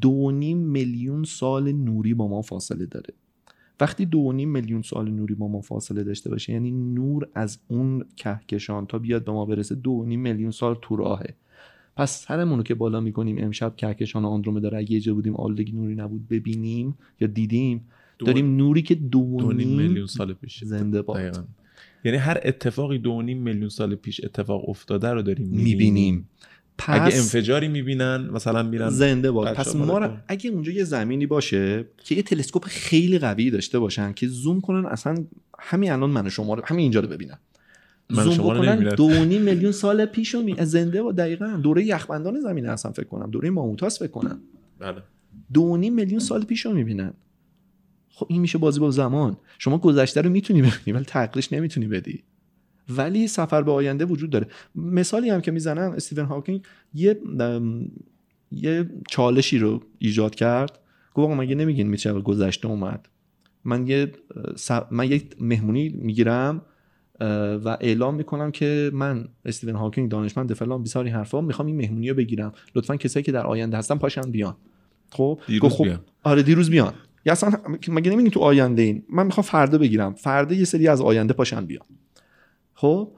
دو نیم میلیون سال نوری با ما فاصله داره. وقتی دو نیم میلیون سال نوری با ما فاصله داشته باشه، یعنی نور از اون کهکشان تا بیاد به ما برسه دو نیم میلیون سال تو راهه. پس سرمونو که بالا میکنیم امشب کهکشان آندرومدا رو اگه جا بودیم آلودگی نوری نبود ببینیم یا دیدیم، داریم نوری که دو نیم میلیون سال پیش زنده بود، یعنی هر اتفاقی دو نیم میلیون سال پیش اتفاق افتاده رو داریم میبینیم. پس اگه انفجاری میبینن مثلا میرن زنده بود. پس ما را اگه اونجا یه زمینی باشه که یه تلسکوپ خیلی قوی داشته باشن که زوم کنن، اصلا همین الان من شما رو همین اینجا رو ببینن، زوم بکنن دو و نیم میلیون سال پیشو می زنده و دقیقاً دوره یخبندان زمین هستن فکر کنم، دوره ماموتاس فکر کنم. بله. دو و نیم میلیون سال پیشو میبینن. خب این میشه بازی با زمان. شما گذشته رو میتونی ببینی ولی تغییرش نمیتونی بدی. ولی سفر به آینده وجود داره. مثالی هم که میزنم استیون هاکینگ یه یه چالشی رو ایجاد کرد. گفت آقا مگه نمیگین میشه گذشته اومد؟ من یه من یک مهمونی میگیرم و اعلام میکنم که من استیون هاکینگ دانشمند فلان بیساری حرفا میخوام این مهمونی رو بگیرم، لطفا کسایی که در آینده هستن پاشن بیان. خب دیروز خب بیان. آره دیروز بیان. یا اصلا مگه نمیبینی تو آینده این من میخوام فردا بگیرم، فردا یه سری از آینده پاشن بیان. خب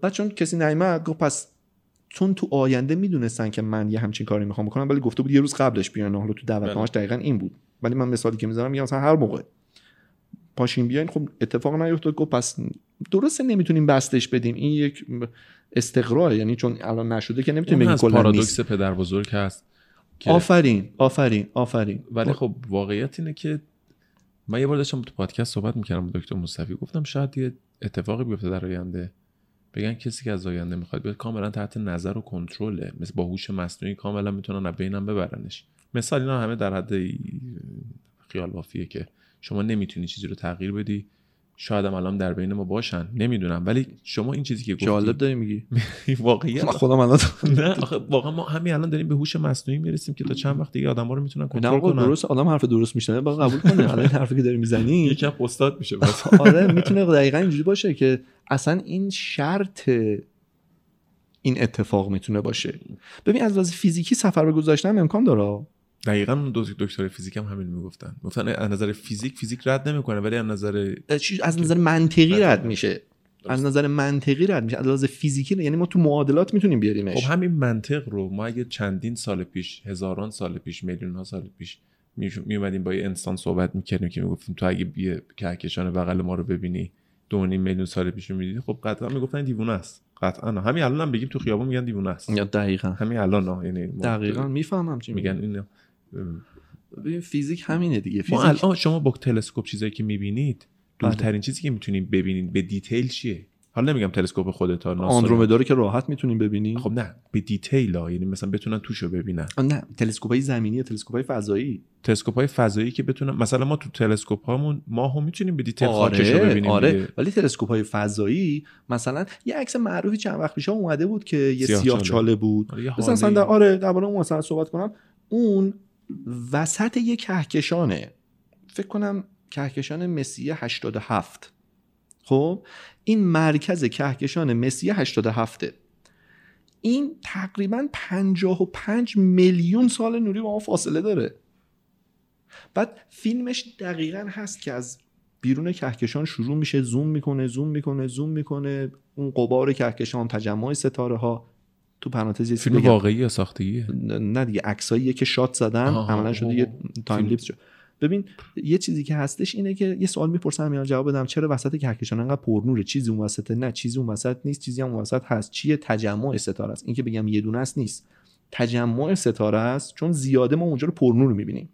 بعد چون کسی نیامد گفت پس چون تو آینده میدونستن که من یه همچین کاری میخوام بکنم ولی گفته بود یه روز قبلش بیان. حالا تو دعوتنامه‌اش دقیقاً این بود، ولی من مثالی که میذارم میگم مثلا هر موقع پاشین بیاین. خب اتفاق نیفتاد. گفت پس درسته نمیتونیم بستش بدیم، این یک استقرار، یعنی چون الان نشده که نمیتونیم بگیم کلا پارادوکس پدر بزرگ هست. آفرین آفرین آفرین. ولی خب واقعیت اینه که من یه بار داشتم تو پادکست صحبت میکردم با دکتر مصطفی، گفتم شاید یه اتفاقی بیفته در آینده بگن کسی که از آینده میخواد بیاد کاملا تحت نظر و کنترله، مثل با هوش مصنوعی کاملا میتونن از بینم ببرنش. مثال اینا همه در حد خیال بافیه که شما نمیتونی چیزی رو تغییر بدی. شاید هم الان در بین ما باشن، نمیدونم، ولی شما این چیزی که گفتی جالب داری میگی. واقعیت من خودم الان نه آخه واقعا ما همین الان داریم به هوش مصنوعی میرسیم که تا چند وقت دیگه آدما رو میتونن کنترل کنن. درست آدم حرف درست میزنه باید قبول کنه. الان حرفی که داری میزنی یکم استاد میشه. آره میتونه دقیقاً اینجوری باشه که اصلا این شرط این اتفاق میتونه باشه. ببین از لحاظ فیزیکی سفر به گذشته هم امکان داره. دقیقاً دو دکتر فیزیک هم همین میگفتن. گفتن از نظر فیزیک فیزیک رد نمیکنه ولی از نظر از نظر منطقی رد میشه. از نظر منطقی رد میشه. از لحاظ فیزیکی یعنی ما تو معادلات میتونیم بیاریمش. خب همین منطق رو ما اگه چندین سال پیش، هزاران سال پیش، میلیون ها سال پیش میومدیم با یه انسان صحبت میکردیم که میگفتیم تو اگه یه کهکشان بغل ما رو ببینی دو و نیم میلیون سال پیش میدیدی خب قطعا میگفتن دیوونه است. قطعا همین الان هم بگیم تو خیابون میگن دیوونه است. یا دقیقاً همین الان یعنی دقیقاً میفهمم چی میگن اینا. ببین فیزیک همینه دیگه. فیزیک ما الان شما با تلسکوپ چیزایی که میبینید دورترین چیزی که میتونید ببینید به دیتیل چیه؟ حالا نمیگم تلسکوپ خودتا ناسا آندرومدا رو که راحت میتونید ببینید. خب نه به دیتیل ها، یعنی مثلا بتونن توشو ببینن. نه تلسکوپای زمینی یا تلسکوپای فضایی. تلسکوپای فضایی که بتونن مثلا ما تو تلسکوپ هامون ماهو میتونیم به دیتیل خاکشو ببینیم. آره دیگه. ولی تلسکوپای فضایی مثلا یه عکس معروفی چند وقت پیش اومده بود که یه سیاه‌چاله بود مثلا در آره درباره اون مثلا صحبت کنم. اون وسط یک کهکشانه، فکر کنم کهکشان مسیه هشتاد و هفت. خب این مرکز کهکشان مسیه هشتاد و هفت این تقریبا پنجاه و پنج میلیون سال نوری با ما فاصله داره. بعد فیلمش دقیقاً هست که از بیرون کهکشان شروع میشه، زوم میکنه زوم میکنه زوم میکنه اون غبار کهکشان، تجمع ستاره ها. تو پرانتز فیلم واقعی یا ساختگیه؟ نه دیگه عکساییه که شات زدن عملا شده یه تایم لیپس شد. ببین یه چیزی که هستش اینه که یه سوال میپرسم میام جواب بدم چرا وسط کهکشان انقدر پرنوره؟ چیزی اون وسطه؟ نه چیزی اون وسط نیست، چیزی هم اون وسط هست. چیه؟ تجمع ستاره است. این که بگم یه دونه است نیست، تجمع ستاره است، چون زیاده ما اونجا رو پرنور میبینیم.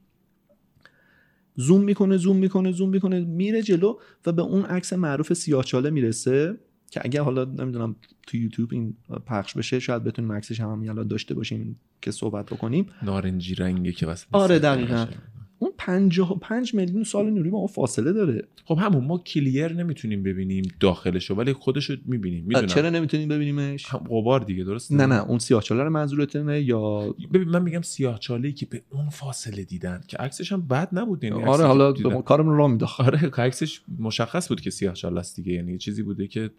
زوم میکنه زوم میکنه زوم میکنه میره جلو و به اون عکس معروف سیاه‌چاله میرسه که اگه حالا نمیدونم تو یوتیوب این پخش بشه شاید بتونیم عکسش هم الان داشته باشیم که صحبت بکنیم. نارنجی رنگی که وسط. آره دقیقاً اون پنجاه و پنج میلیون سال نوری ما فاصله داره. خب همون ما کلیر نمیتونیم ببینیم داخلشو ولی خودشو میبینیم. میدونم چرا نمیتونیم ببینیمش؟ غبار دیگه. درست نه نه اون سیاه‌چاله رو منظورتونه یا ببین من میگم سیاه‌چاله‌ای که به اون فاصله دیدن که عکسش هم بد نبود. یعنی آره حالا کارمون رو مینداخت. آره عکسش مشخص بود که سیاه‌چاله است دیگه، یعنی چیزی بوده که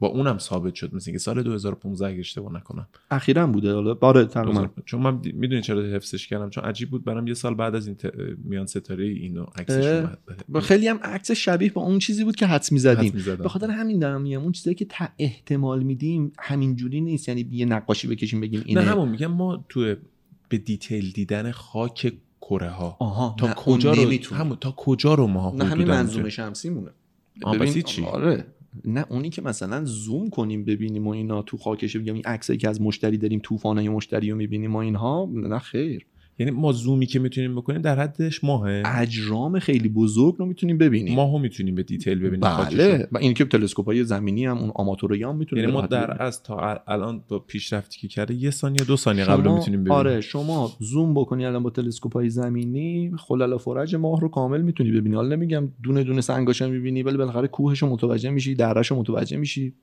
با اونم ثابت شد مثلا سال دو هزار و پانزده اگه اشتباه نکنم اخیراً بوده. حالا آره تقریبا چون من میدونی چرا حفظش کردم چون عجیب بود برام یه سال بعد از این ت... میان ستاره اینو عکسش اومد. خیلی هم عکس شبیه با اون چیزی بود که حدس می‌زدیم. به خاطر همین دارم میگم اون چیزایی که تا احتمال میدیم همینجوری نیست، یعنی یه نقاشی بکشیم بگیم اینه. نه همون میگم ما تو به دیتیل دیدن خاک کره ها تا کجا رو همون تا کجا رو ما نه همین منظومه شمسی مونه. ببین چی؟ آره نه اونی که مثلا زوم کنیم ببینیم و اینا تو خاکش بگیم این عکسی که از مشتری داریم طوفانای مشتری رو می‌بینیم ما اینها نه خیر. یعنی ما زومی که میتونیم بکنیم در حدش ماهه، اجرام خیلی بزرگ رو میتونیم ببینیم، ماهو میتونیم به دیتیل ببینیم. بله و این که تلسکوپای زمینی هم اون آماتوری هم میتونه، یعنی ما در از تا الان با پیشرفتی که کرده یه ثانیه دو ثانیه قبل رو میتونیم ببینیم. آره شما زوم بکنی الان با تلسکوپای زمینی خلل فرج ماه رو کامل میتونی ببینی. حالا نمیگم دونه دونه سنگاشو میبینی ولی بالاخره کوهشو متوجه میشی، درهشو متوجه میشی.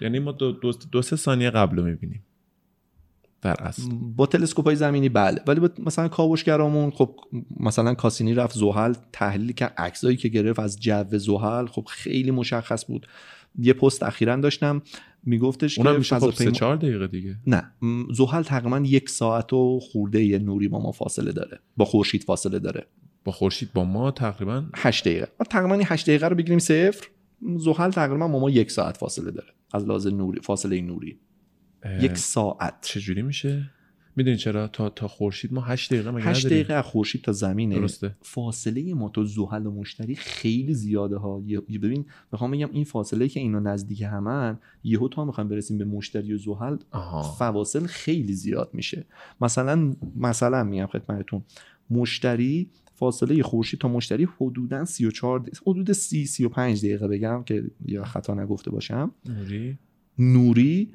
یعنی ما دو دو, دو سه ثانیه قبل رو میبینیم در اصل با تلسکوپای زمینی. بله ولی با مثلا کاوشگرامون، خب مثلا کاسینی رفت زحل تحلیل کرد، عکسایی که گرفت از جو زحل خب خیلی مشخص بود. یه پست اخیراً داشتم میگفتش که فضا پیما چهار دقیقه دیگه، نه زحل تقریباً یک ساعت و خورده نوری با ما فاصله داره، با خورشید فاصله داره، با خورشید با ما تقریباً هشت دقیقه. ما تقریباً هشت دقیقه رو بگیریم صفر، زحل تقریباً با ما یک ساعت فاصله داره از لحاظ نوری، فاصله نوری یک ساعت. چجوری میشه؟ میدونی چرا؟ تا تا خورشید ما هشت دقیقه مگه نداریم؟ هشت دقیقه از خورشید تا زمینه. درسته. فاصله ما تا زحل و مشتری خیلی زیاده ها. یه ببین میخوام بگم این فاصله که اینا نزدیک همن، یهو تا میخوام برسیم به مشتری و زحل فواصل خیلی زیاد میشه. مثلا مثلا میگم خدمتتون مشتری، فاصله خورشید تا مشتری حدوداً سی و چهار حدود سی سی و پنج دقیقه بگم که یا خطا نگفته باشم. نوری نوری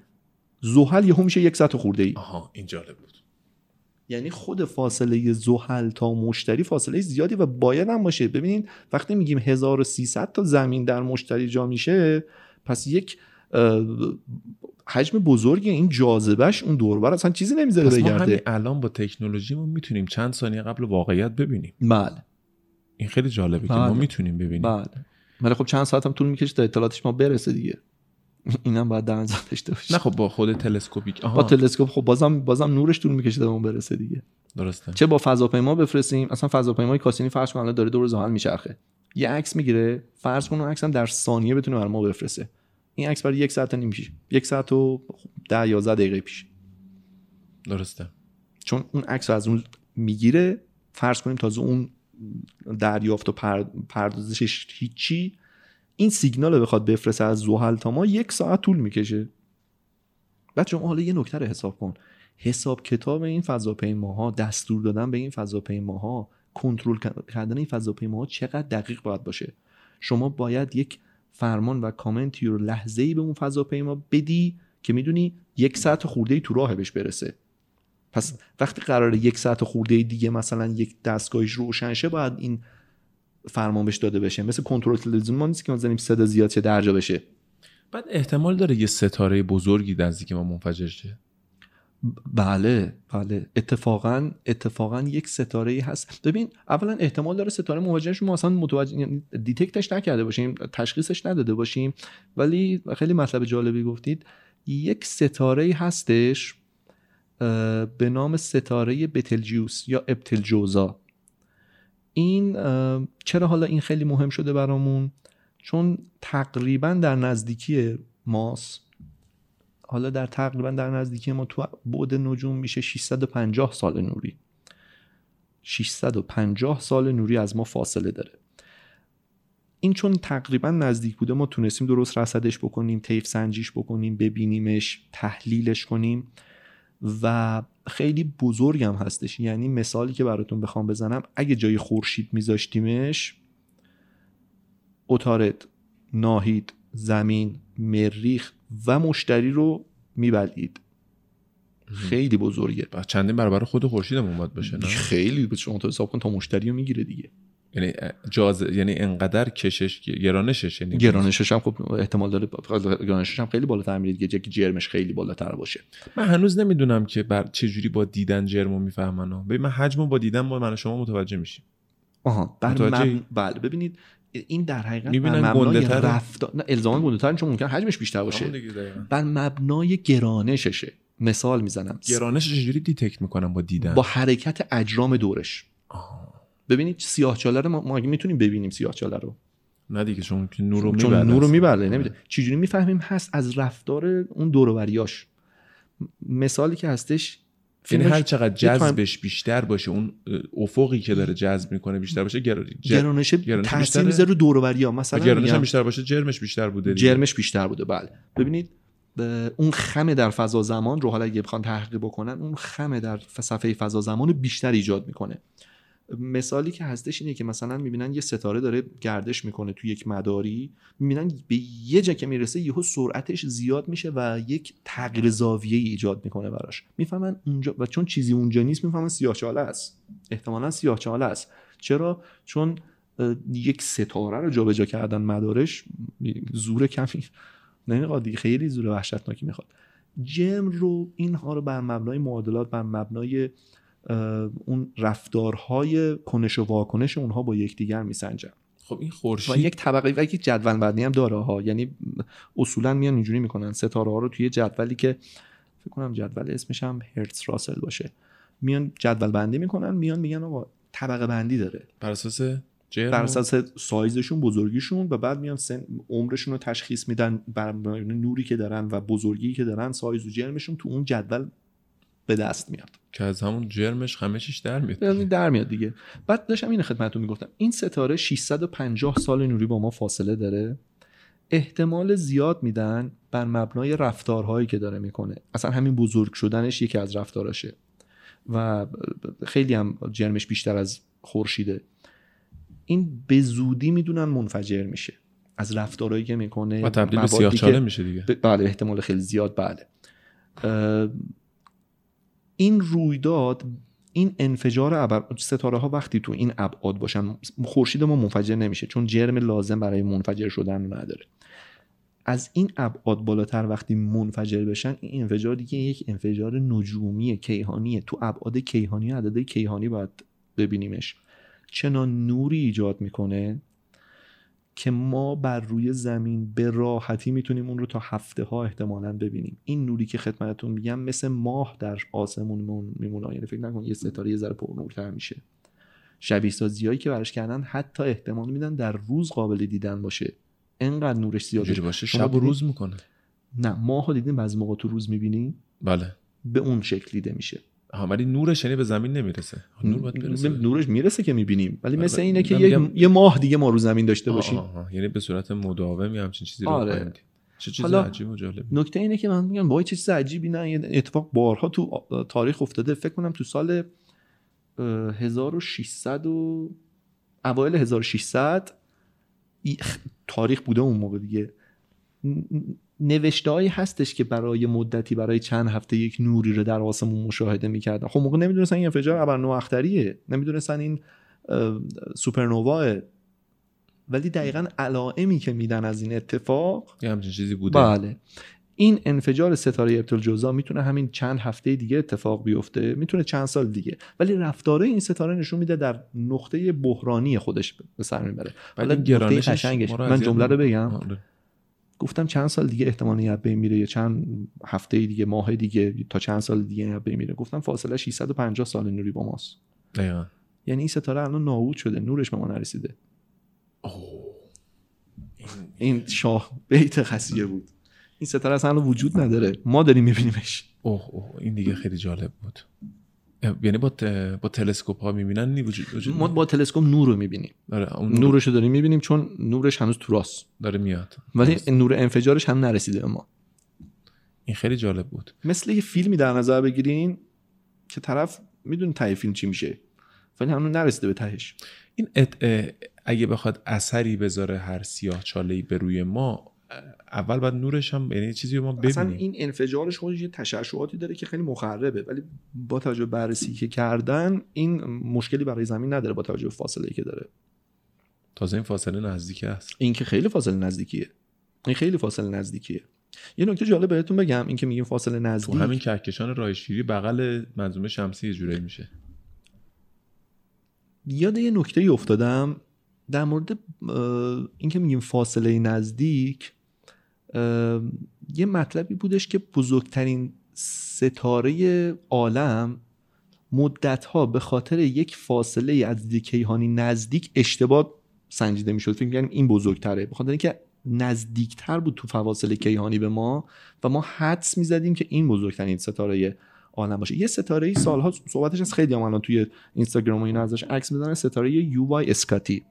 زحل یهو میشه یک ساعت خورده ای. آها این جالب بود. یعنی خود فاصله زحل تا مشتری فاصله زیادی و باید هم باشه. ببینید وقتی میگیم هزار و سیصد تا زمین در مشتری جا میشه، پس یک حجم بزرگی این جاذبهش اون دوربر اصلا چیزی نمیذاره بگرده. ما همین الان با تکنولوژیمون میتونیم چند ثانیه قبل واقعیت ببینیم. بله این خیلی جالبه که ما میتونیم ببینیم. بله ولی خب چند ساعت هم طول میکشه تا اطلاعاتش ما برسه دیگه. اینم بعد در نظر داشته باشه. نه خب با خود تلسکوپیک، آها با تلسکوپ خب بازم بازم نورش طول میکشه تا اون برسه دیگه. درسته. چه با فضاپیما بفرستیم، اصلا فضاپیمای کاسینی فرض کن الان داره دور زحل میچرخه، یه عکس میگیره، فرض کن اون عکس هم در ثانیه بتونه برام بفرسته. این عکس برای یک ساعت نیم پیش، یک ساعت و ده یازده دقیقه پیش. درسته. چون اون عکس از اون میگیره، فرض کنیم تازه اون دریافت و پردازشش هیچی، این سیگنال رو بخواد بفرسته از زحل تا ما یک ساعت طول میکشه. بچه هم حالا یه نکته رو حساب کن، حساب کتاب این فضاپیماها، دستور دادن به این فضاپیماها، کنترل کردن این فضاپیماها چقدر دقیق باید باشه. شما باید یک فرمان و کامنتی رو لحظه‌ای به اون فضاپیما بدی که میدونی یک ساعت خورده‌ای تو راه بهش برسه. پس وقتی قراره یک ساعت خورده‌ای دیگه مثلا یک دستگاهش روشن شه، باید این فرمان بهش داده بشه. مثل کنترل تلویزیون ما نیست که ما بزنیم صدا زیاد چه درجا بشه. بعد احتمال داره یه ستاره بزرگی نزدیک ما منفجر شه. بله بله اتفاقا اتفاقا یک ستاره‌ای هست. ببین اولا احتمال داره ستاره مواجهش ما اصلا متوجه یعنی دیتکتش نکرده باشیم، تشخیصش نداده باشیم. ولی خیلی مطلب جالبی گفتید. یک ستاره‌ای هستش به نام ستاره بتلجیوس یا ابتلجوزا. این چرا حالا این خیلی مهم شده برامون؟ چون تقریبا در نزدیکی ماست. حالا در تقریبا در نزدیکی ما تو بعد نجوم میشه ششصد و پنجاه سال نوری. ششصد و پنجاه سال نوری از ما فاصله داره. این چون تقریبا نزدیک بوده ما تونستیم درست رصدش بکنیم، طیف سنجیش بکنیم، ببینیمش، تحلیلش کنیم و خیلی بزرگم هستش. یعنی مثالی که براتون بخوام بزنم، اگه جای خورشید میذاشتیمش، عطارد، ناهید، زمین، مریخ و مشتری رو میبلید. خیلی بزرگه. بعد چندین برابر خود خورشیدمون باید بشه. نه خیلی بچون تو حساب کن تا مشتری رو میگیره دیگه. یعنی جاز یعنی انقدر کشش گرانشش یعنی گرانشش هم خب احتمال داره گرانشش هم خیلی بالاتر میره دیگه، که جرمش خیلی بالاتر باشه. من هنوز نمیدونم که بر چه جوری با دیدن جرمو میفهمن. ببین من حجمو با دیدن با من و شما متوجه میشیم. آها بر من... بله ببینید این در حقیقت بر مبنای رفتار، نه الزاما گنده‌تر، چون ممکن حجمش بیشتر باشه، بر مبنای گرانششه. مثال میزنم گرانشش چجوری دیتکت میکنم؟ با دیدن، با حرکت اجرام دورش. آها ببینید سیاه‌چاله رو ما اگه میتونیم ببینیم سیاه‌چاله رو، نه دیگه چون نور رو میبره، نور رو میبره نمیده. چجوری میفهمیم؟ هست از رفتار اون دور و بریاش. مثالی که هستش یعنی هر چقدر جذبش بیشتر باشه، اون افقی که داره جذب میکنه بیشتر باشه، گرانش تاثیر میذاره رو دور و بریا. مثلا گرانش بیشتر باشه جرمش بیشتر بوده دیگه. جرمش بیشتر بوده. بله ببینید اون خم در فضا زمان رو حالا اگه بخوان تحقیق بکنن، اون خم در صفحه فضا زمان رو بیشتر ایجاد میکنه. مثالی که هستش اینه که مثلا میبینن یه ستاره داره گردش میکنه توی یک مداری، میبینن به یه جا که میرسه یهو سرعتش زیاد میشه و یک تغییر زاویه ایجاد میکنه براش، میفهمن اونجا و چون چیزی اونجا نیست میفهمن سیاه‌چاله است، احتمالاً سیاه‌چاله است. چرا؟ چون یک ستاره رو جابجا کردن مدارش زور کمی نمیخواد دیگه، خیلی زور وحشتناکی میخواد. جرم رو اینها رو بر مبنای معادلات، بر مبنای اون رفتارهای کنش و واکنش اونها با یکدیگر میسنجن. خب این خورشید یک طبقه و یک جدول بندی هم داره ها، یعنی اصولا میان اینجوری میکنن ستاره ها رو توی جدولی که فکر کنم جدول اسمش هم هرتز راسل باشه، میان جدول بندی میکنن، میان میگن آقا طبقه بندی داره بر اساس جرم، بر اساس سایزشون، بزرگیشون، و بعد میان سن عمرشون رو تشخیص میدن بر نوری که دارن و بزرگی که دارن، سایز و جرمشون تو اون جدول به دست میاد که از همون جرمش خمشش در میاد در میاد دیگه. بعد داشتم این خدمتتون میگفتم این ستاره ششصد و پنجاه سال نوری با ما فاصله داره، احتمال زیاد میدن بر مبنای رفتارهایی که داره میکنه، اصلا همین بزرگ شدنش یکی از رفتاراشه و خیلی هم جرمش بیشتر از خورشیده. این به زودی میدونن منفجر میشه از رفتارهایی که میکنه و تبدیل به سیاه‌چاله میشه دیگه. بله احتمال خیلی زیاد. بله این رویداد، این انفجار ابر، ستاره ها وقتی تو این ابعاد باشن، خورشید ما منفجر نمیشه چون جرم لازم برای منفجر شدن نداره. از این ابعاد بالاتر وقتی منفجر بشن، این انفجار دیگه یک انفجار نجومی کیهانیه، تو ابعاد کیهانی، عدد کیهانی باید ببینیمش. چنان نوری ایجاد میکنه که ما بر روی زمین به راحتی میتونیم اون رو تا هفته ها احتمالاً ببینیم. این نوری که خدمتتون میگم مثل ماه در آسمون میمونه، یعنی فکر نکن یه ستاره یه ذره پرنورتر میشه. شبیه سازیایی که براش کردن حتی احتمال میدن در روز قابل دیدن باشه، اینقدر نورش زیاده باشه شب و روز میکنه. نه ماهو دیدیم بعضی موقع تو روز میبینی، بله به اون شکل دیده میشه، ولی نورش یعنی به زمین نمیرسه. نور باید برسه. نورش میرسه که میبینیم، ولی مثل اینه که یه, یه ماه دیگه ما رو زمین داشته باشیم. آه آه آه. یعنی به صورت مداومی همچین چیزی رو آره. می‌بینیم. چه چیز عجیب و جالب. نکته اینه که من میگم وای چه چیز عجیبی، نه اتفاق بارها تو تاریخ افتاده. فکر کنم تو سال هزار و ششصد و اوایل هزار و ششصد تاریخ بوده اون موقع دیگه، نوشته‌ای هستش که برای مدتی برای چند هفته یک نوری رو در آسمون مشاهده می‌کردن. خب موقع نمی‌دونستن این انفجار ابر نواختریه، نمی‌دونستن این سوپرنوواه، ولی دقیقاً علائمی که میدن از این اتفاق یه همچین چیزی بوده. بله این انفجار ستاره ابطالجوزا میتونه همین چند هفته دیگه اتفاق بیفته، میتونه چند سال دیگه، ولی رفتاره این ستاره نشون میده در نقطه بحرانی خودش به سر میبره. حالا گرانش قشنگش من جمله رو بگم آه. گفتم چند سال دیگه احتمالاً یاد بمیره، یا چند هفته دیگه، ماه دیگه، تا چند سال دیگه یاد بمیره. گفتم فاصله ششصد و پنجاه سال نوری با ماست. دقیقاً. یعنی این ستاره الان نابود شده، نورش به ما نرسیده. اوه. این این شاه بیت خصیه بود. این ستاره اصلا وجود نداره. ما داریم میبینیمش. اوه اوه این دیگه خیلی جالب بود. یعنی با با تلسکوپ ها میبینن نی وجود وجود ما با تلسکوپ نور رو میبینیم. آره اون نور. نورش رو داریم میبینیم چون نورش هنوز تو راست داره میاد، ولی درست. نور انفجارش هم نرسیده به ما. این خیلی جالب بود. مثل یه فیلمی در نظر بگیرین که طرف میدونه ته فیلم چی میشه ولی هنوز نرسیده به تهش. این اگه بخواد اثری بذاره هر سیاه‌چاله‌ای به روی ما، اول بعد نورش هم یعنی چیزی رو ما ببینیم. اصلا این انفجارش خودش یه تشعشعاتی داره که خیلی مخربه، ولی با توجه به بررسی که کردن این مشکلی برای زمین نداره با توجه به فاصله‌ای که داره. تازه این فاصله نزدیکه است. این که خیلی فاصله نزدیکیه. این خیلی فاصله نزدیکیه. یه نکته جالب بهتون بگم، این که میگیم فاصله نزدیک، همین کهکشان رایشیری بغل منظومه شمسی یه جوری میشه. یاد یه نکته‌ای افتادم در مورد این که میگیم فاصله نزدیک. یه مطلبی بودش که بزرگترین ستاره عالم مدتها به خاطر یک فاصله از دید کیهانی نزدیک اشتباه سنجیده میشد. فکر می‌کردیم این بزرگتره به خاطر اینکه نزدیکتر بود تو فواصل کیهانی به ما و ما حدس می‌زدیم که این بزرگترین ستاره عالم باشه. یه ستاره‌ای سال‌ها صحبتش از خیلی هم الان توی اینستاگرام و اینا ازش عکس می‌زنن، ستاره یو وای اسکاتی.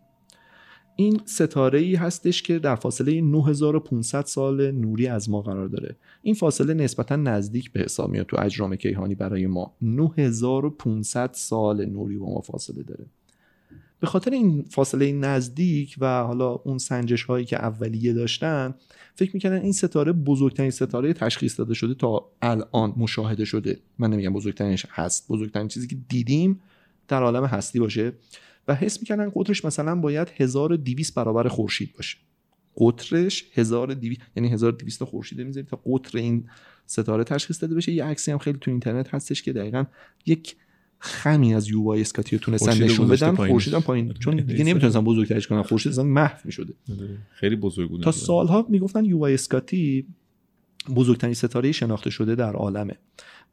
این ستاره‌ای هستش که در فاصله نه هزار و پانصد سال نوری از ما قرار داره. این فاصله نسبتاً نزدیک به حساب میاد تو اجرام کیهانی برای ما. نه هزار و پانصد سال نوری با ما فاصله داره. به خاطر این فاصله نزدیک و حالا اون سنجش هایی که اولیه داشتن، فکر میکنن این ستاره بزرگترین ستاره تشخیص داده شده تا الان مشاهده شده. من نمیگم بزرگترینش هست، بزرگترین چیزی که دیدیم در عالم هستی باشه و حس میکنن قطرش مثلا باید هزار و دویست برابر خورشید باشه. قطرش هزار و دویست یعنی هزار و دویست خورشید میذاری تا قطر این ستاره تشخیص داده بشه. یه عکسی هم خیلی تو اینترنت هستش که دقیقاً یک خمی از یو وای اسکاتی رو تونستن نشون بدن. خورشیدم پایین، چون دیگه نمیتونستن بزرگترش کنن، خورشید اصلا محو میشده. خیلی بزرگونه تا سالها میگفتن یو وای اسکاتی بزرگترین ستاره شناخته شده در عالمه،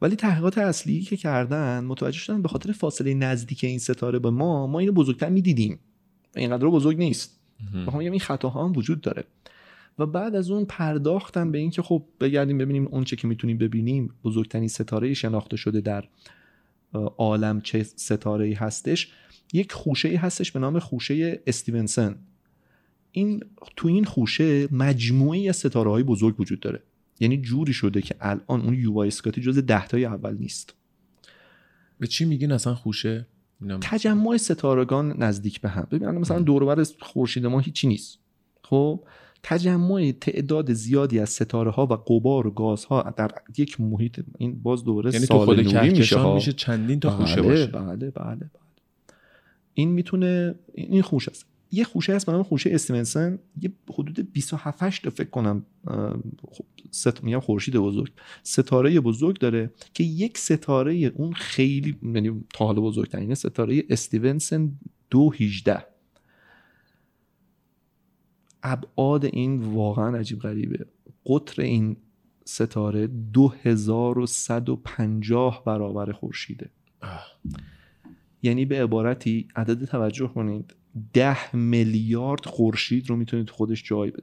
ولی تحقیقات اصلی که کردن متوجه شدن به خاطر فاصله نزدیک این ستاره به ما، ما اینو بزرگتر میدیدیم، اینقدر بزرگ نیست. میخوام بگم این خطاها هم وجود داره و بعد از اون پرداختن به این که خب بگردیم ببینیم اون چه که میتونیم ببینیم بزرگترین ستاره شناخته شده در عالم چه ستاره‌ای هستش. یک خوشه‌ای هستش به نام خوشه استیونسن. این تو این خوشه مجموعه‌ای از ستاره‌های بزرگ وجود داره، یعنی جوری شده که الان اون یو وای اسکاتی جز دهتای اول نیست. به چی میگین اصلا خوشه؟ تجمع ستارگان نزدیک به هم. ببین مثلا دور و بر خورشید ما هیچی نیست، خب تجمع تعداد زیادی از ستاره ها و غبار و گازها در یک محیط، این باز دوباره یعنی سال نوری میشه، میشه میشه چندین تا خوشه. بله باشه. بله بله بله. این میتونه این خوشه است. یه خوشه است به نام خوشه استیونسن، یه حدود بیست و هفت تا فکر کنم ست میگم خورشید بزرگ، ستاره بزرگ داره که یک ستاره اون خیلی یعنی تا حالا بزرگترین ستاره استیونسن دو هجده. ابعاد این واقعا عجیب غریبه. قطر این ستاره دو هزار و صد و پنجاه برابر خورشیده. یعنی به عبارتی عدد توجه کنید، ده میلیارد خورشید رو میتونید خودش جای بده.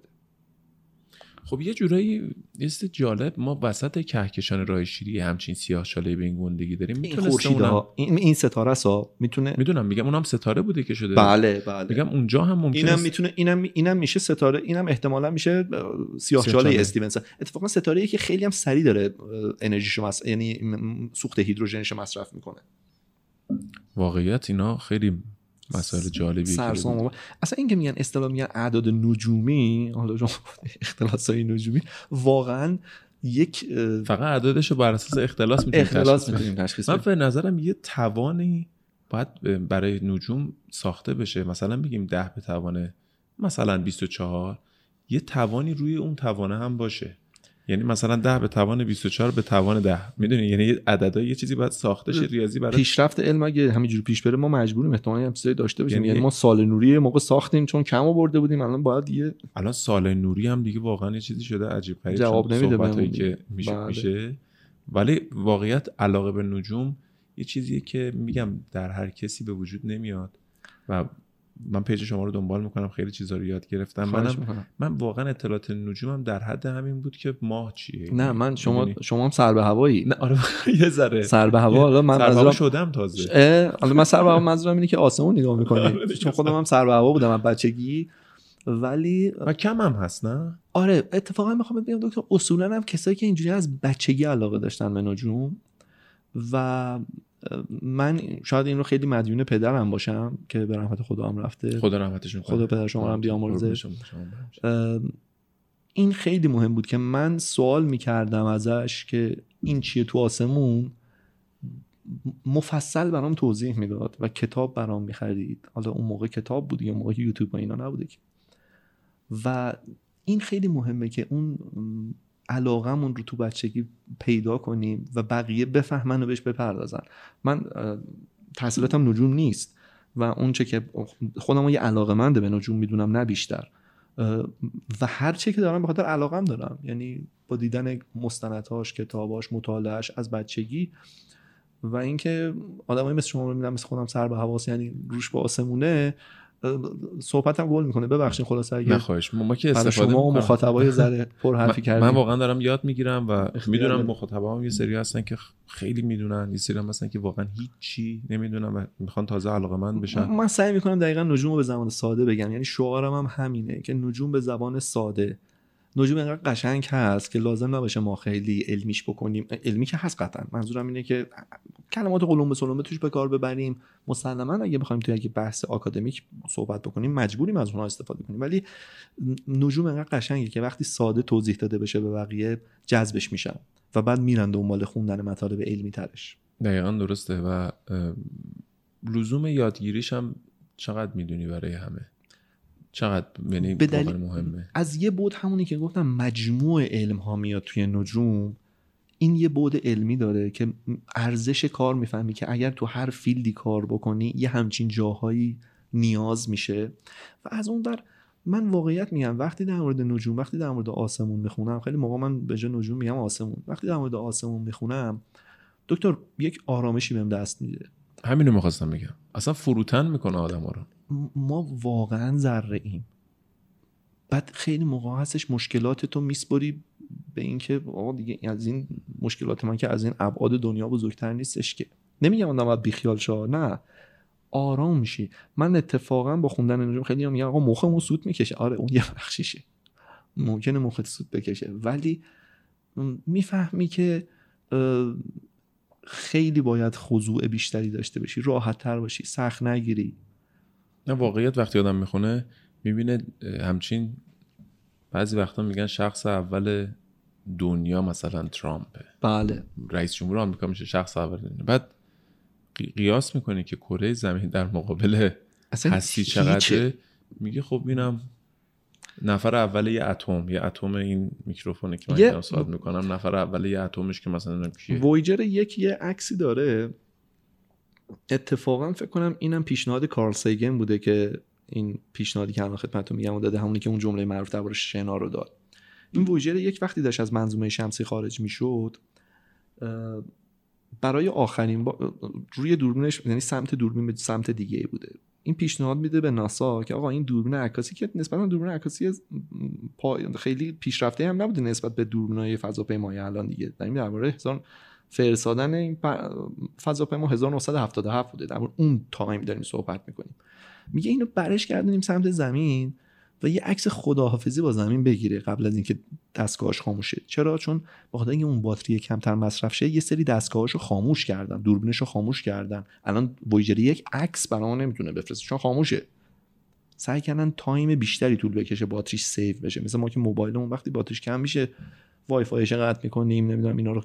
خب یه جورایی است جالب، ما وسط کهکشان راه شیری همچین سیاه‌چاله به این گندگی داریم. این خورشیدها این این ستاره سا میتونه، میدونم میگم اونم ستاره بوده که شده. بله بله میگم اونجا هم ممکنه اینم میتونه، اینم اینم میشه ستاره، اینم احتمالاً میشه سیاه‌چاله استیونسن. اتفاقا ستاره‌ای که خیلی هم سری داره انرژیشو مصرف، یعنی سوخت هیدروژنش مصرف میکنه. واقعیت اینا خیلی مسائل جالبی سرسام. اصلا این که میگن اصطلاح میگن اعداد نجومی، حالا چون اختلاسای نجومی واقعا یک فقط اعدادشو بر اساس اختلاس میتونیم اختلاس میتونیم تشخیص بدیم. من به نظرم یه توانی باید برای نجوم ساخته بشه، مثلا بگیم ده به توان مثلا بیست و چهار، یه توانی روی اون توانه هم باشه، یعنی مثلا ده به توان بیست و چهار به توان ده، میدونی یعنی عددهای یه چیزی باید ساخته شه ریاضی برای پیشرفت علم. اگه همینجوری پیش بره ما مجبوریم احتمالاً همسایه داشته باشیم، یعنی, یعنی ما سال نوری موقع ساختیم چون کم آورده بودیم، الان باید دیگه الان سال نوری هم دیگه واقعا یه چیزی شده عجیب غریب، جواب نمیده بهمون که میشه میشه. ولی واقعیت علاقه به نجوم یه چیزیه که میگم در هر کسی به وجود نمیاد و من پیج شما رو دنبال میکنم، خیلی چیزا رو یاد گرفتم. منم من واقعا اطلاعات نجومم در حد همین بود که ماه چیه. نه من شما شما هم سر به هوایی. نه آره یه ذره سر به هوا. حالا من منظورم شدم تازه. حالا من سر به هوا منظورم اینه که آسمون نگاه میکنیم، چون خودم هم سر به هوا بودم از بچگی. ولی و کم هم هست نه؟ آره اتفاقا میخوام بگم دکتر اصولا هم کسایی که اینجوری از بچگی علاقه داشتن به نجوم، و من شاید این رو خیلی مدیون پدرم باشم که به رحمت خدا هم رفته، خدا رحمتشون کنه، خدا پدر شما هم بیامرزه. این خیلی مهم بود که من سوال میکردم ازش که این چیه تو آسمون، مفصل برام توضیح میداد و کتاب برام میخرید. حالا اون موقع کتاب بود، یه موقع یوتیوب و اینا نبوده که. و این خیلی مهمه که اون علاقمون رو تو بچگی پیدا کنیم و بقیه بفهمن و بهش بپردازن. من تحصیلاتم نجوم نیست و اون چه که خودم یه علاقه‌مند به نجوم میدونم نه بیشتر، و هر چه که دارم به خاطر علاقم دارم، یعنی با دیدن مستندهاش، کتاباش، مطالعهش از بچگی. و اینکه آدمایی مثل شما رو میبینم مثل خودم سر به هواس، یعنی روش با آسمونه، صحبتم گل میکنه، ببخشید خلاصه اگه نخواهش ما که استفاده شما مخاطبای زره پر حرفی کردیم. من واقعا دارم یاد میگیرم و میدونم مخاطبام یه سری هستن که خیلی میدونن، یه سری هم هستن که واقعا هیچی نمیدونن و میخوان تازه علاقه‌مند بشن. من سعی میکنم دقیقاً نجومو به زبان ساده بگم، یعنی شعارم هم همینه که نجوم به زبان ساده. نجوم اینقدر قشنگ هست که لازم نباشه ما خیلی علمیش بکنیم، علمی که هست قطعا، منظورم اینه که کلمات قلم به سلمه توش به کار ببریم. مسلماً اگه بخوایم توی یک بحث آکادمیک صحبت بکنیم مجبوریم از اونها استفاده کنیم، ولی نجوم اینقدر قشنگه که وقتی ساده توضیح داده بشه به بقیه جذبش میشن و بعد میرن دنبال خوندن مطالب علمی ترش. دقیقاً درسته. و لزوم یادگیریش هم چقدر میدونی برای همه چقدر، یعنی بدل... مهمه. از یه بعد همونی که گفتم مجموع علم ها میاد توی نجوم، این یه بعد علمی داره که ارزش کار میفهمی که اگر تو هر فیلدی کار بکنی یه همچین جاهایی نیاز میشه. و از اون در من واقعیت میگم وقتی در مورد نجوم، وقتی در مورد آسمون میخونم، خیلی موقع من به جای نجوم میگم آسمون، وقتی در مورد آسمون میخونم دکتر یک آرامشی بهم دست میده. همین رو می‌خواستم بگم، اصلا فروتن میکنه آدم‌ها رو. ما واقعا ذره ایم. بعد خیلی موقع هستش مشکلات تو میسپاری به اینکه آقا دیگه از این مشکلات من که از این ابعاد دنیا بزرگتر نیستش که. نمیگم آدم باید بیخیال شو، نه، آرام میشی. من اتفاقا با خوندن نجوم خیلی میگم آقا مخمون سوت میکشه. آره اون یه بخشیشه، ممکنه مخت سوت بکشه، ولی میفهمی که خیلی باید خضوع بیشتری داشته باشی، راحت‌تر باشی، سخت نگیری. نه واقعیت وقتی آدم میخونه میبینه همچین بعضی وقتا میگن شخص اول دنیا مثلا ترامپه، بله، رئیس جمهور آمریکا میشه شخص اول دنیا. بعد قیاس میکنه که کره زمین در مقابل هستی چقدره، میگه خب اینم نفر اول یه اتم، یه اتم این میکروفونه که من دارم صحبت میکنم، نفر اول یه اتمش که مثلا کیه. وویجر یک یه عکسی داره اتفاقا، فکر کنم اینم پیشنهاد کارل سیگن بوده که این پیشنهادی که الان خدمتتون میگم و داده، همونی که اون جمله معروف درباره شنا رو داد. این وویجر یک وقتی داشت از منظومه شمسی خارج میشد، برای آخرین با... روی دوربینش، یعنی سمت دوربین به سمت دیگه بوده، این پیشنهاد میده به ناسا که آقا این دوربین عکاسی که نسبتا دوربین عکاسی خیلی پیشرفته هم نبوده نسبت به دوربینای فضاپیمای الان دیگه، در این درباره هزار فرستادن این فضاپیما هزار و نهصد و هفتاد و هفت بوده، در اون تایم داریم صحبت میکنیم. میگه اینو برش گردونیم سمت زمین و یه عکس خداحافظی با زمین بگیره قبل از اینکه دستگاهش خاموش شه. چرا؟ چون با خاطر اینکه اون باتری کمتر مصرف شه یه سری دستگاهاشو خاموش کردن، دوربینشو خاموش کردن. الان وویجر یک عکس برام نمیتونه بفرسته چون خاموشه. سعی کردن تایم بیشتری طول بکشه باتریش سیو بشه. مثلا ما که موبایلمون وقتی باتریش کم میشه وای فایش قطع میکنیم، نمیدونم اینا رو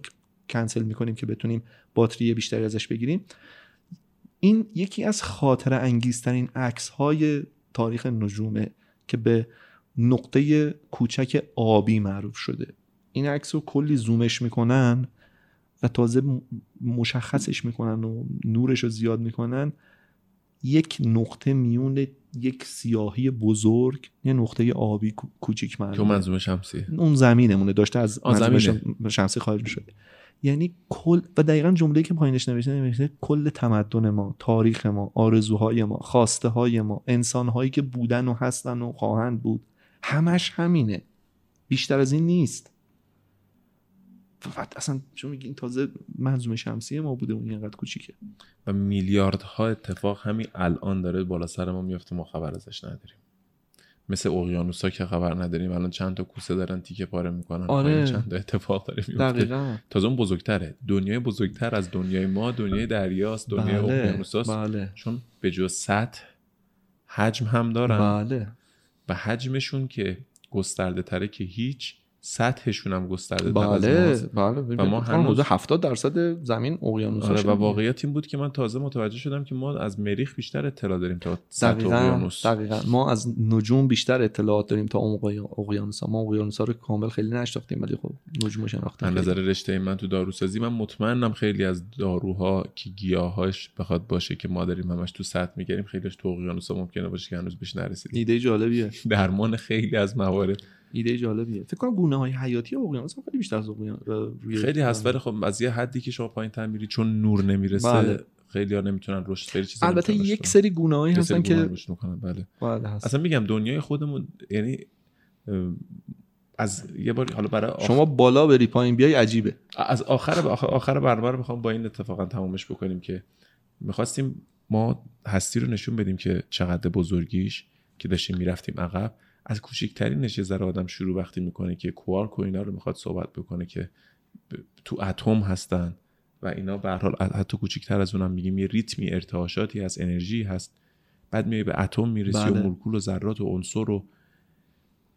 کنسل میکنیم که بتونیم باتری بیشتری ازش بگیریم. این یکی از خاطره انگیزترین عکس‌های تاریخ نجومه که به نقطه کوچک آبی معروف شده. این عکس رو کلی زومش میکنن و تازه مشخصش میکنن و نورش رو زیاد میکنن، یک نقطه میون یک سیاهی بزرگ، یه نقطه آبی کوچیک معروف که منظومه شمسی اون زمینمونه داشته از منظومه شمسی خارج شده. یعنی کل و دقیقاً جمله‌ای که پایینش نوشته، نوشته کل تمدن ما، تاریخ ما، آرزوهای ما، خواسته های ما، انسان‌هایی که بودن و هستن و خواهند بود، همش همینه، بیشتر از این نیست. و اصلا چون میگین تازه منظومه شمسی ما بوده اون اینقدر کوچیکه و میلیاردها اتفاق همین الان داره بالا سر ما میفته، ما خبر ازش نداریم. مثل اقیانوس‌ها که خبر نداریم الان چند تا کوسه دارن تیکه پاره میکنن. آره. چند تا اتفاق داره میفته. تازه اون بزرگتره، دنیای بزرگتر از دنیای ما، دنیای دریاست، دنیای اقیانوساست. بله. چون به جز سطح حجم هم دارن. بله. و حجمشون که گسترده تره که هیچ، سطحشون هم گسترده تر از ماست. بله. بله. و ما هنوز هفتاد درصد زمین اقیانوسه. آره. و واقعیت این بود که من تازه متوجه شدم که ما از مریخ بیشتر اطلاع داریم تا سطح اقیانوس. دقیقاً. ما از نجوم بیشتر اطلاعات داریم تا عمق اقیانوسا. ما اقیانوسا رو کامل خیلی نشناختیم ولی خب نجوم شناختیم. از نظر رشته من تو داروسازی من مطمئنم خیلی از داروها که گیاهاش بخواد باشه که ما داریم همش تو سطح می‌گیریم، خیلیش تو اقیانوسا ممکنه باشه که هنوز بهش نرسیدیم. ایده جالبیه. درمان خیلی از موارد ایده جالبیه. فکر کنم گونه‌های حیاتی اقیانوس خیلی بیشتر از اقیانوس خیلی هست ولی خب از یه حدی که شما پایین‌تر میری چون نور نمیرسه. بله. خیلی‌ها نمیتونن رشد، خیلی چیزا. البته یک سری گونه‌هایی هستن که رشد می‌کنن. بله. بله هست. اصلا میگم دنیای خودمون یعنی از یه بار حالا برای آخر... شما بالا بری پایین بیای عجیبه. از آخر به آخر آخر برنامه رو می‌خوام با این اتفاقا تمومش بکنیم که می‌خواستیم ما هستی رو نشون بدیم که چقدر بزرگیش که داشتیم می‌رفتیم عقب. از کوچکترین نشه ذره آدم شروع وقتی میکنه که کوارک و اینا رو میخواد صحبت بکنه که تو اتم هستن و اینا، به هر حال حتی کوچکتر از اونم میگیم یه ریتمی ارتعاشاتی از انرژی هست، بعد میای به اتم میرسی و مولکول و ذرات و عنصر و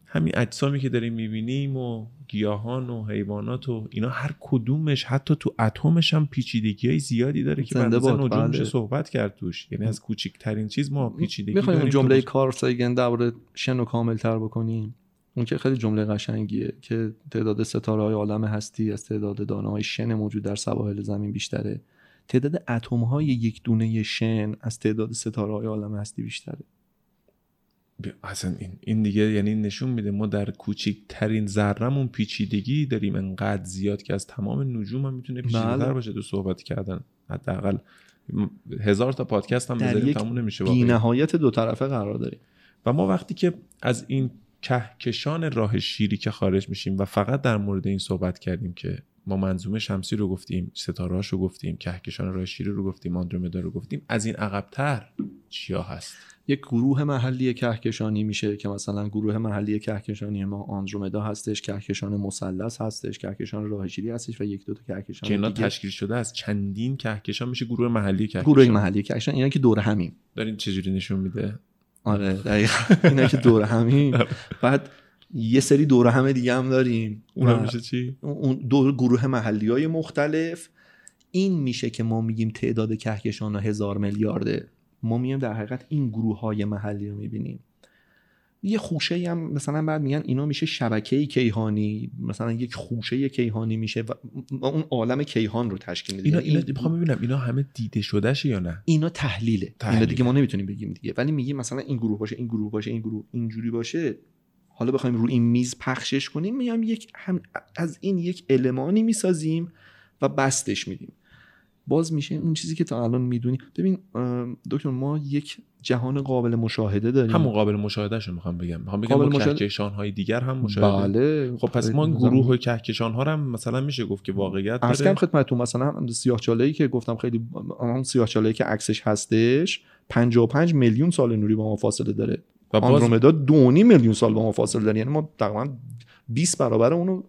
همین اجسامی که داریم میبینیم و گیاهان و حیوانات و اینا، هر کدومش حتی تو اتمش هم پیچیدگی‌های زیادی داره که بنده نجوم میشه صحبت کرد توش. یعنی از کوچکترین چیز ما پیچیدگی داریم. می‌خوایم جمله کارل ساگن درباره شنو کامل‌تر بکنیم، اون که خیلی جمله قشنگیه که تعداد ستاره‌های عالم هستی از تعداد دانه‌های شن موجود در سواحل زمین بیشتره، تعداد اتم‌های یک دونه شن از تعداد ستاره‌های عالم هستی بیشتره. اصلا این این دیگه یعنی نشون میده ما در کوچکترین ذره‌مون پیچیدگی داریم انقدر زیاد که از تمام نجوم هم میتونه پیچیده‌تر باشه تو صحبت کردن. حداقل هزار تا پادکست هم بذاریم تموم نمیشه واقعا. در یک بی‌نهایت دو طرفه قرار داریم و ما وقتی که از این کهکشان راه شیری که خارج میشیم و فقط در مورد این صحبت کردیم که ما منظومه شمسی رو گفتیم، ستاره‌هاش رو گفتیم، کهکشان راه شیری رو گفتیم، آندرومدا رو گفتیم، از این عقب‌تر چیا هست؟ یک گروه محلی کهکشانی میشه که مثلا گروه محلی کهکشانی ما آندرومدا هستش، کهکشان مثلث هستش، کهکشان راه شیری هستش و یک دو تا کهکشان دیگه که تشکیل شده از چندین کهکشان میشه گروه محلی کهکشان. گروه محلی کهکشان اینا که دور همیم. دارین چجوری نشون میده؟ آره دقیقاً اینا که دور همیم. بعد یه سری دور هم دیگه هم داریم. اونم میشه چی؟ اون دور گروه محلی‌های مختلف. این میشه که ما میگیم تعداد کهکشان‌ها هزار میلیارده. ما میایم در حقیقت این گروه‌های محلی رو می‌بینیم. یه خوشه‌ای هم مثلا بعد میگن اینا میشه شبکه کیهانی، مثلا یک خوشه کیهانی میشه و اون عالم کیهان رو تشکیل میده. اینا اینا می‌خوام ببینم اینا همه دیده شده‌شه یا نه؟ اینا تحلیله. تحلیل. اینا دیگه ما نمیتونیم بگیم دیگه، ولی میگیم مثلا این گروه باشه، این گروه باشه، این گروه اینجوری باشه. حالا بخوایم رو این میز پخشش کنیم، میام یک هم از این یک المانی میسازیم و بستش میدیم. باز میشه اون چیزی که تا الان میدونی. ببین دکتر، ما یک جهان قابل مشاهده داریم. همون قابل مشاهدهشو میخوام بگم میخوام بگم ما مشاهد... کهکشان‌های دیگر هم مشاهده. بله. خب پس ما گروه و کهکشان‌ها هم مثلا میشه گفت که واقعیت داره. اصلا خدمتتون مثلا سیاه‌چاله‌ای که گفتم، خیلی اون سیاه‌چاله‌ای که عکسش هستش پنجاه و پنج میلیون سال نوری با ما فاصله داره و آندرومدا دو و نیم میلیون سال با ما فاصله داره، یعنی ما تقریبا بیست برابر اونو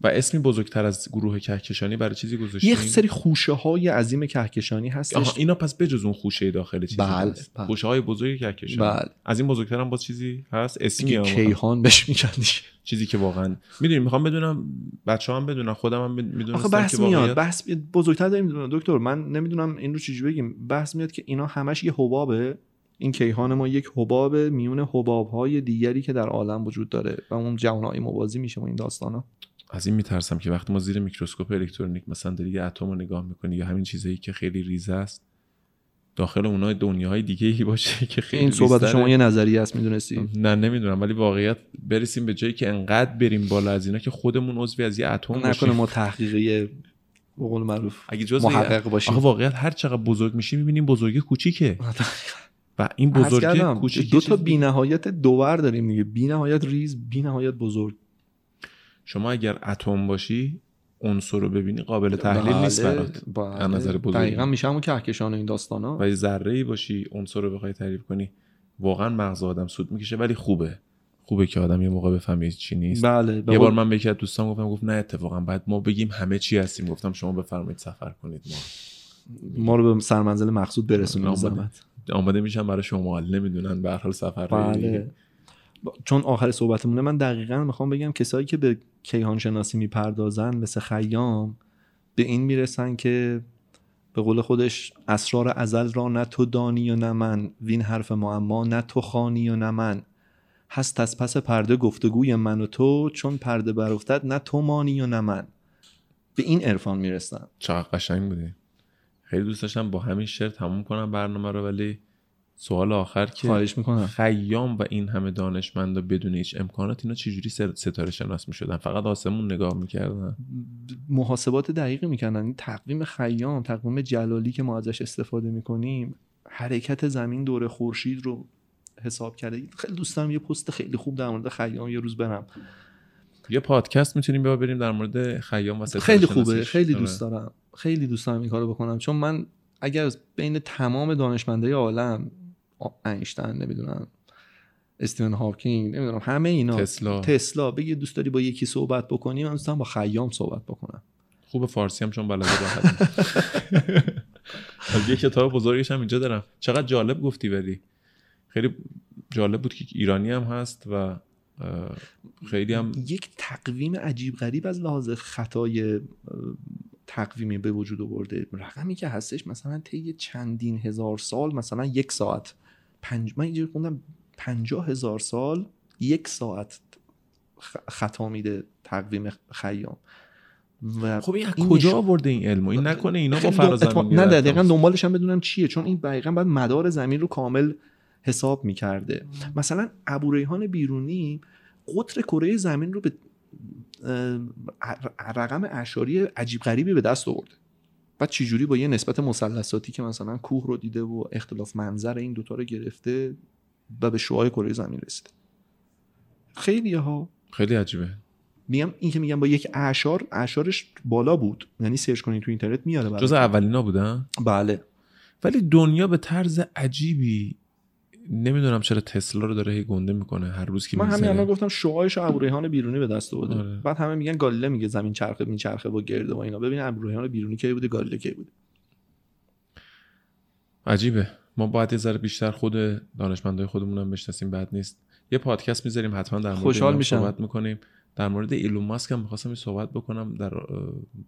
و اسمی بزرگتر از گروه کهکشانی برای چیزی گذاشتیم. یه سری خوشه‌های عظیم کهکشانی هستش. آها اینا پس بجز اون خوشه داخل چیزی هست. بله. خوشه‌های بزرگ کهکشان. بله. از این بزرگتر هم باز چیزی هست. اسمی کیهان بهش میگن چیزی که واقعا میدونیم. میخوام بدونم بچه‌ها هم بدونن، خودم هم میدونستم که واقعا بحث بزرگتر داریم دکتر. من نمیدونم این رو چجوری بگیم. بحث میاد که اینا همش یه حبابه. این کیهان ما یک حباب میون حباب‌های دیگری که در عالم وجود داره و اون جهان‌های موازی میشه این داستانا. از این میترسم که وقتی ما زیر میکروسکوپ الکترونیک مثلا داری یه اتم رو نگاه میکنی یا همین چیزایی که خیلی ریزه است، داخل اونها دنیاهای دیگه‌ای باشه که خیلی این صحبت داره. شما یه نظریه است میدونستی؟ نه نمیدونم، ولی واقعیت برسیم به جایی که انقدر بریم بالا از اینا که خودمون عضوی از یه اتم باشیم، نکنه ما تحقیقی به قول معروف اگه جزء محقق باشیم. آخه واقعیت هر چقدر بزرگ میشی میبینیم بزرگی کوچیکه و این بزرگی کوچیک دو تا بی‌نهایت دوور داریم دیگه، بی‌نهایت ریز، بی‌نهایت بزرگ. شما اگر اتم باشی عنصر رو ببینی قابل تحلیل نیست برات از نظر بزرگی. دقیقاً میشه همون کهکشان و این داستانا. و ذره‌ای باشی عنصر رو بخوای تعریف کنی واقعا مغز آدم سود میکشه، ولی خوبه خوبه که آدم یه موقع بفهمه چی نیست. بله. یه بار من به یکی از دوستان گفتم، گفت نه اتفاقا بعد ما بگیم همه چی هستیم. گفتم شما بفرمایید سفر کنید ما ما رو به سرمنزل مقصود برسونید زحمت. آماده میشم برای شما، نمیدونن به هر حال سفر دیگه. چون آخر صحبتمونه، من دقیقاً میخوام بگم کسایی که به کیهان شناسی میپردازن مثل خیام به این میرسن که به قول خودش اسرار ازل را نه تو دانی و نه من، وین حرف معما نه تو خوانی و نه من، هست از پس پرده گفتگوی من و تو، چون پرده برافتد نه تو مانی و نه من. به این عرفان میرسن. چقدر قشنگ بودی. خیلی دوست داشتم با همین شعر تموم کنم برنامه رو، ولی سوال آخر که خواهش میکنم، خیام و این همه دانشمندا بدون هیچ امکانات اینا چجوری ستاره شناس میشدن؟ فقط آسمون نگاه میکردن، محاسبات دقیقی میکردن. تقویم خیام، تقویم جلالی که ما ازش استفاده میکنیم، حرکت زمین دور خورشید رو حساب کرده. خیلی دوست دارم یه پست خیلی خوب در مورد خیام یه روز برم، یه پادکست میتونیم بریم در مورد خیام و ستاره شناسی. خیلی خوبه، خیلی دوست دارم، خیلی دوست دارم این کارو بکنم، چون من اگر بین تمام دانشمندای عالم، اینشتین، نمیدونم استیون هاوکینگ، نمیدونم همه اینا، تسلا تسلا بگی دوست داری با یکی صحبت بکنی، من دوست دارم با خیام صحبت بکنم. خوب فارسی هم چون بلده راحت. یه کتاب بزرگش هم اینجا دارم. چقدر جالب گفتی، ولی خیلی جالب بود که ایرانی هم هست و خیلی هم یک تقویم عجیب غریب از لحاظ خطای تقویمی به وجود آورده. رقمی که هستش مثلا طی چندین هزار سال، مثلا یک ساعت پنج... من اینجوری خوندم پنجاه هزار سال یک ساعت خطا میده تقویم خیام. و خب این کجا آورده این علمو؟ این نکنه اینا با فرازمینی نه دقیقاً دنبالش هم بدونم چیه، چون این دقیقاً بعد مدار زمین رو کامل حساب میکرده. مثلا ابوریحان بیرونی قطر کره زمین رو به رقم اعشاری عجیب غریبی به دست آورده. بعد چی جوری با یه نسبت مثلثاتی که مثلا کوه رو دیده و اختلاف منظر این دوتا رو گرفته و به شعاع کره زمین رسیده. خیلی ها خیلی عجیبه. میگم این که میگم با یک اعشار، اعشارش بالا بود، یعنی سرچ کنین تو اینترنت میاره. بله، جز اولینا بودن. بله، ولی دنیا به طرز عجیبی، نمیدونم چرا تسلا رو داره هی گنده میکنه هر روز که میزنه. من همین الان گفتم شعاعش ابوریحان بیرونی به دست آورده. بعد همه میگن گالیله میگه زمین چرخه میچرخه و گرده و اینا. ببین ابوریحان بیرونی کی بوده، گالیله کی بوده. عجیبه. ما باید یه ذره بیشتر خود دانشمندای خودمون هم بشناسیم، بد نیست. یه پادکست میذاریم حتما در موردش صحبت میکنیم. در مورد ایلون ماسک هم می‌خواستم صحبت بکنم در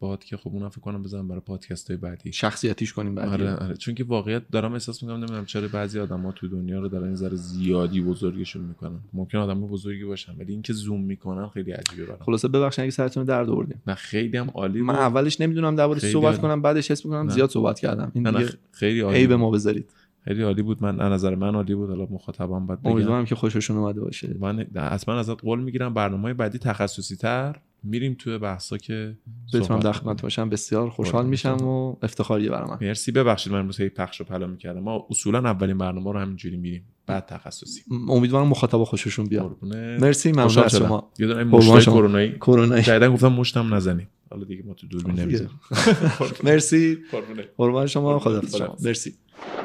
باهات که خب اون فکر کنم بزنم برای پادکست‌های بعدی شخصیتیش کنیم بعدی. آره آره، چون که واقعیت دارم احساس می‌کنم، نمی‌دونم چرا بعضی آدم‌ها تو دنیا رو در این ذره زیادی بزرگشون می‌کنن. ممکن آدم‌ها بزرگی باشن ولی اینکه زوم می‌کنن خیلی عجیبه برام. خلاصه ببخشید اگه سرتون درد آورد. نه خیلی هم عالی. من اولش نمی‌دونم دربارش صحبت آدم. کنم، بعدش حس می‌کنم زیاد صحبت کردم. این دیگه خیلی عالی. عیب ما بذارید. خیلی عالی بود، من از نظر من عالی بود. حالا مخاطبم بعد بگم امیدوارم که خوششون اومده باشه. من اصلا ازت قول میگیرم برنامه‌های بعدی تخصصی تر میریم توی بحثا که بتونم در خدمت باشم. بسیار خوشحال میشم و افتخاریه برام. مرسی، ببخشید من امروز هی پخش و پلا میکردم. ما اصولا اولین برنامه رو همینجوری میریم بعد تخصصی. امیدوارم مخاطبا خوششون بیاد. مرسی، ممنون از شما. یه دونه مشت کرونایی کرونایی جدیدا گفتم مشتم نزنید. حالا دیگه ما تو دور نمیذاریم. مرسی، قربون شما. خدا حافظ. مرسی.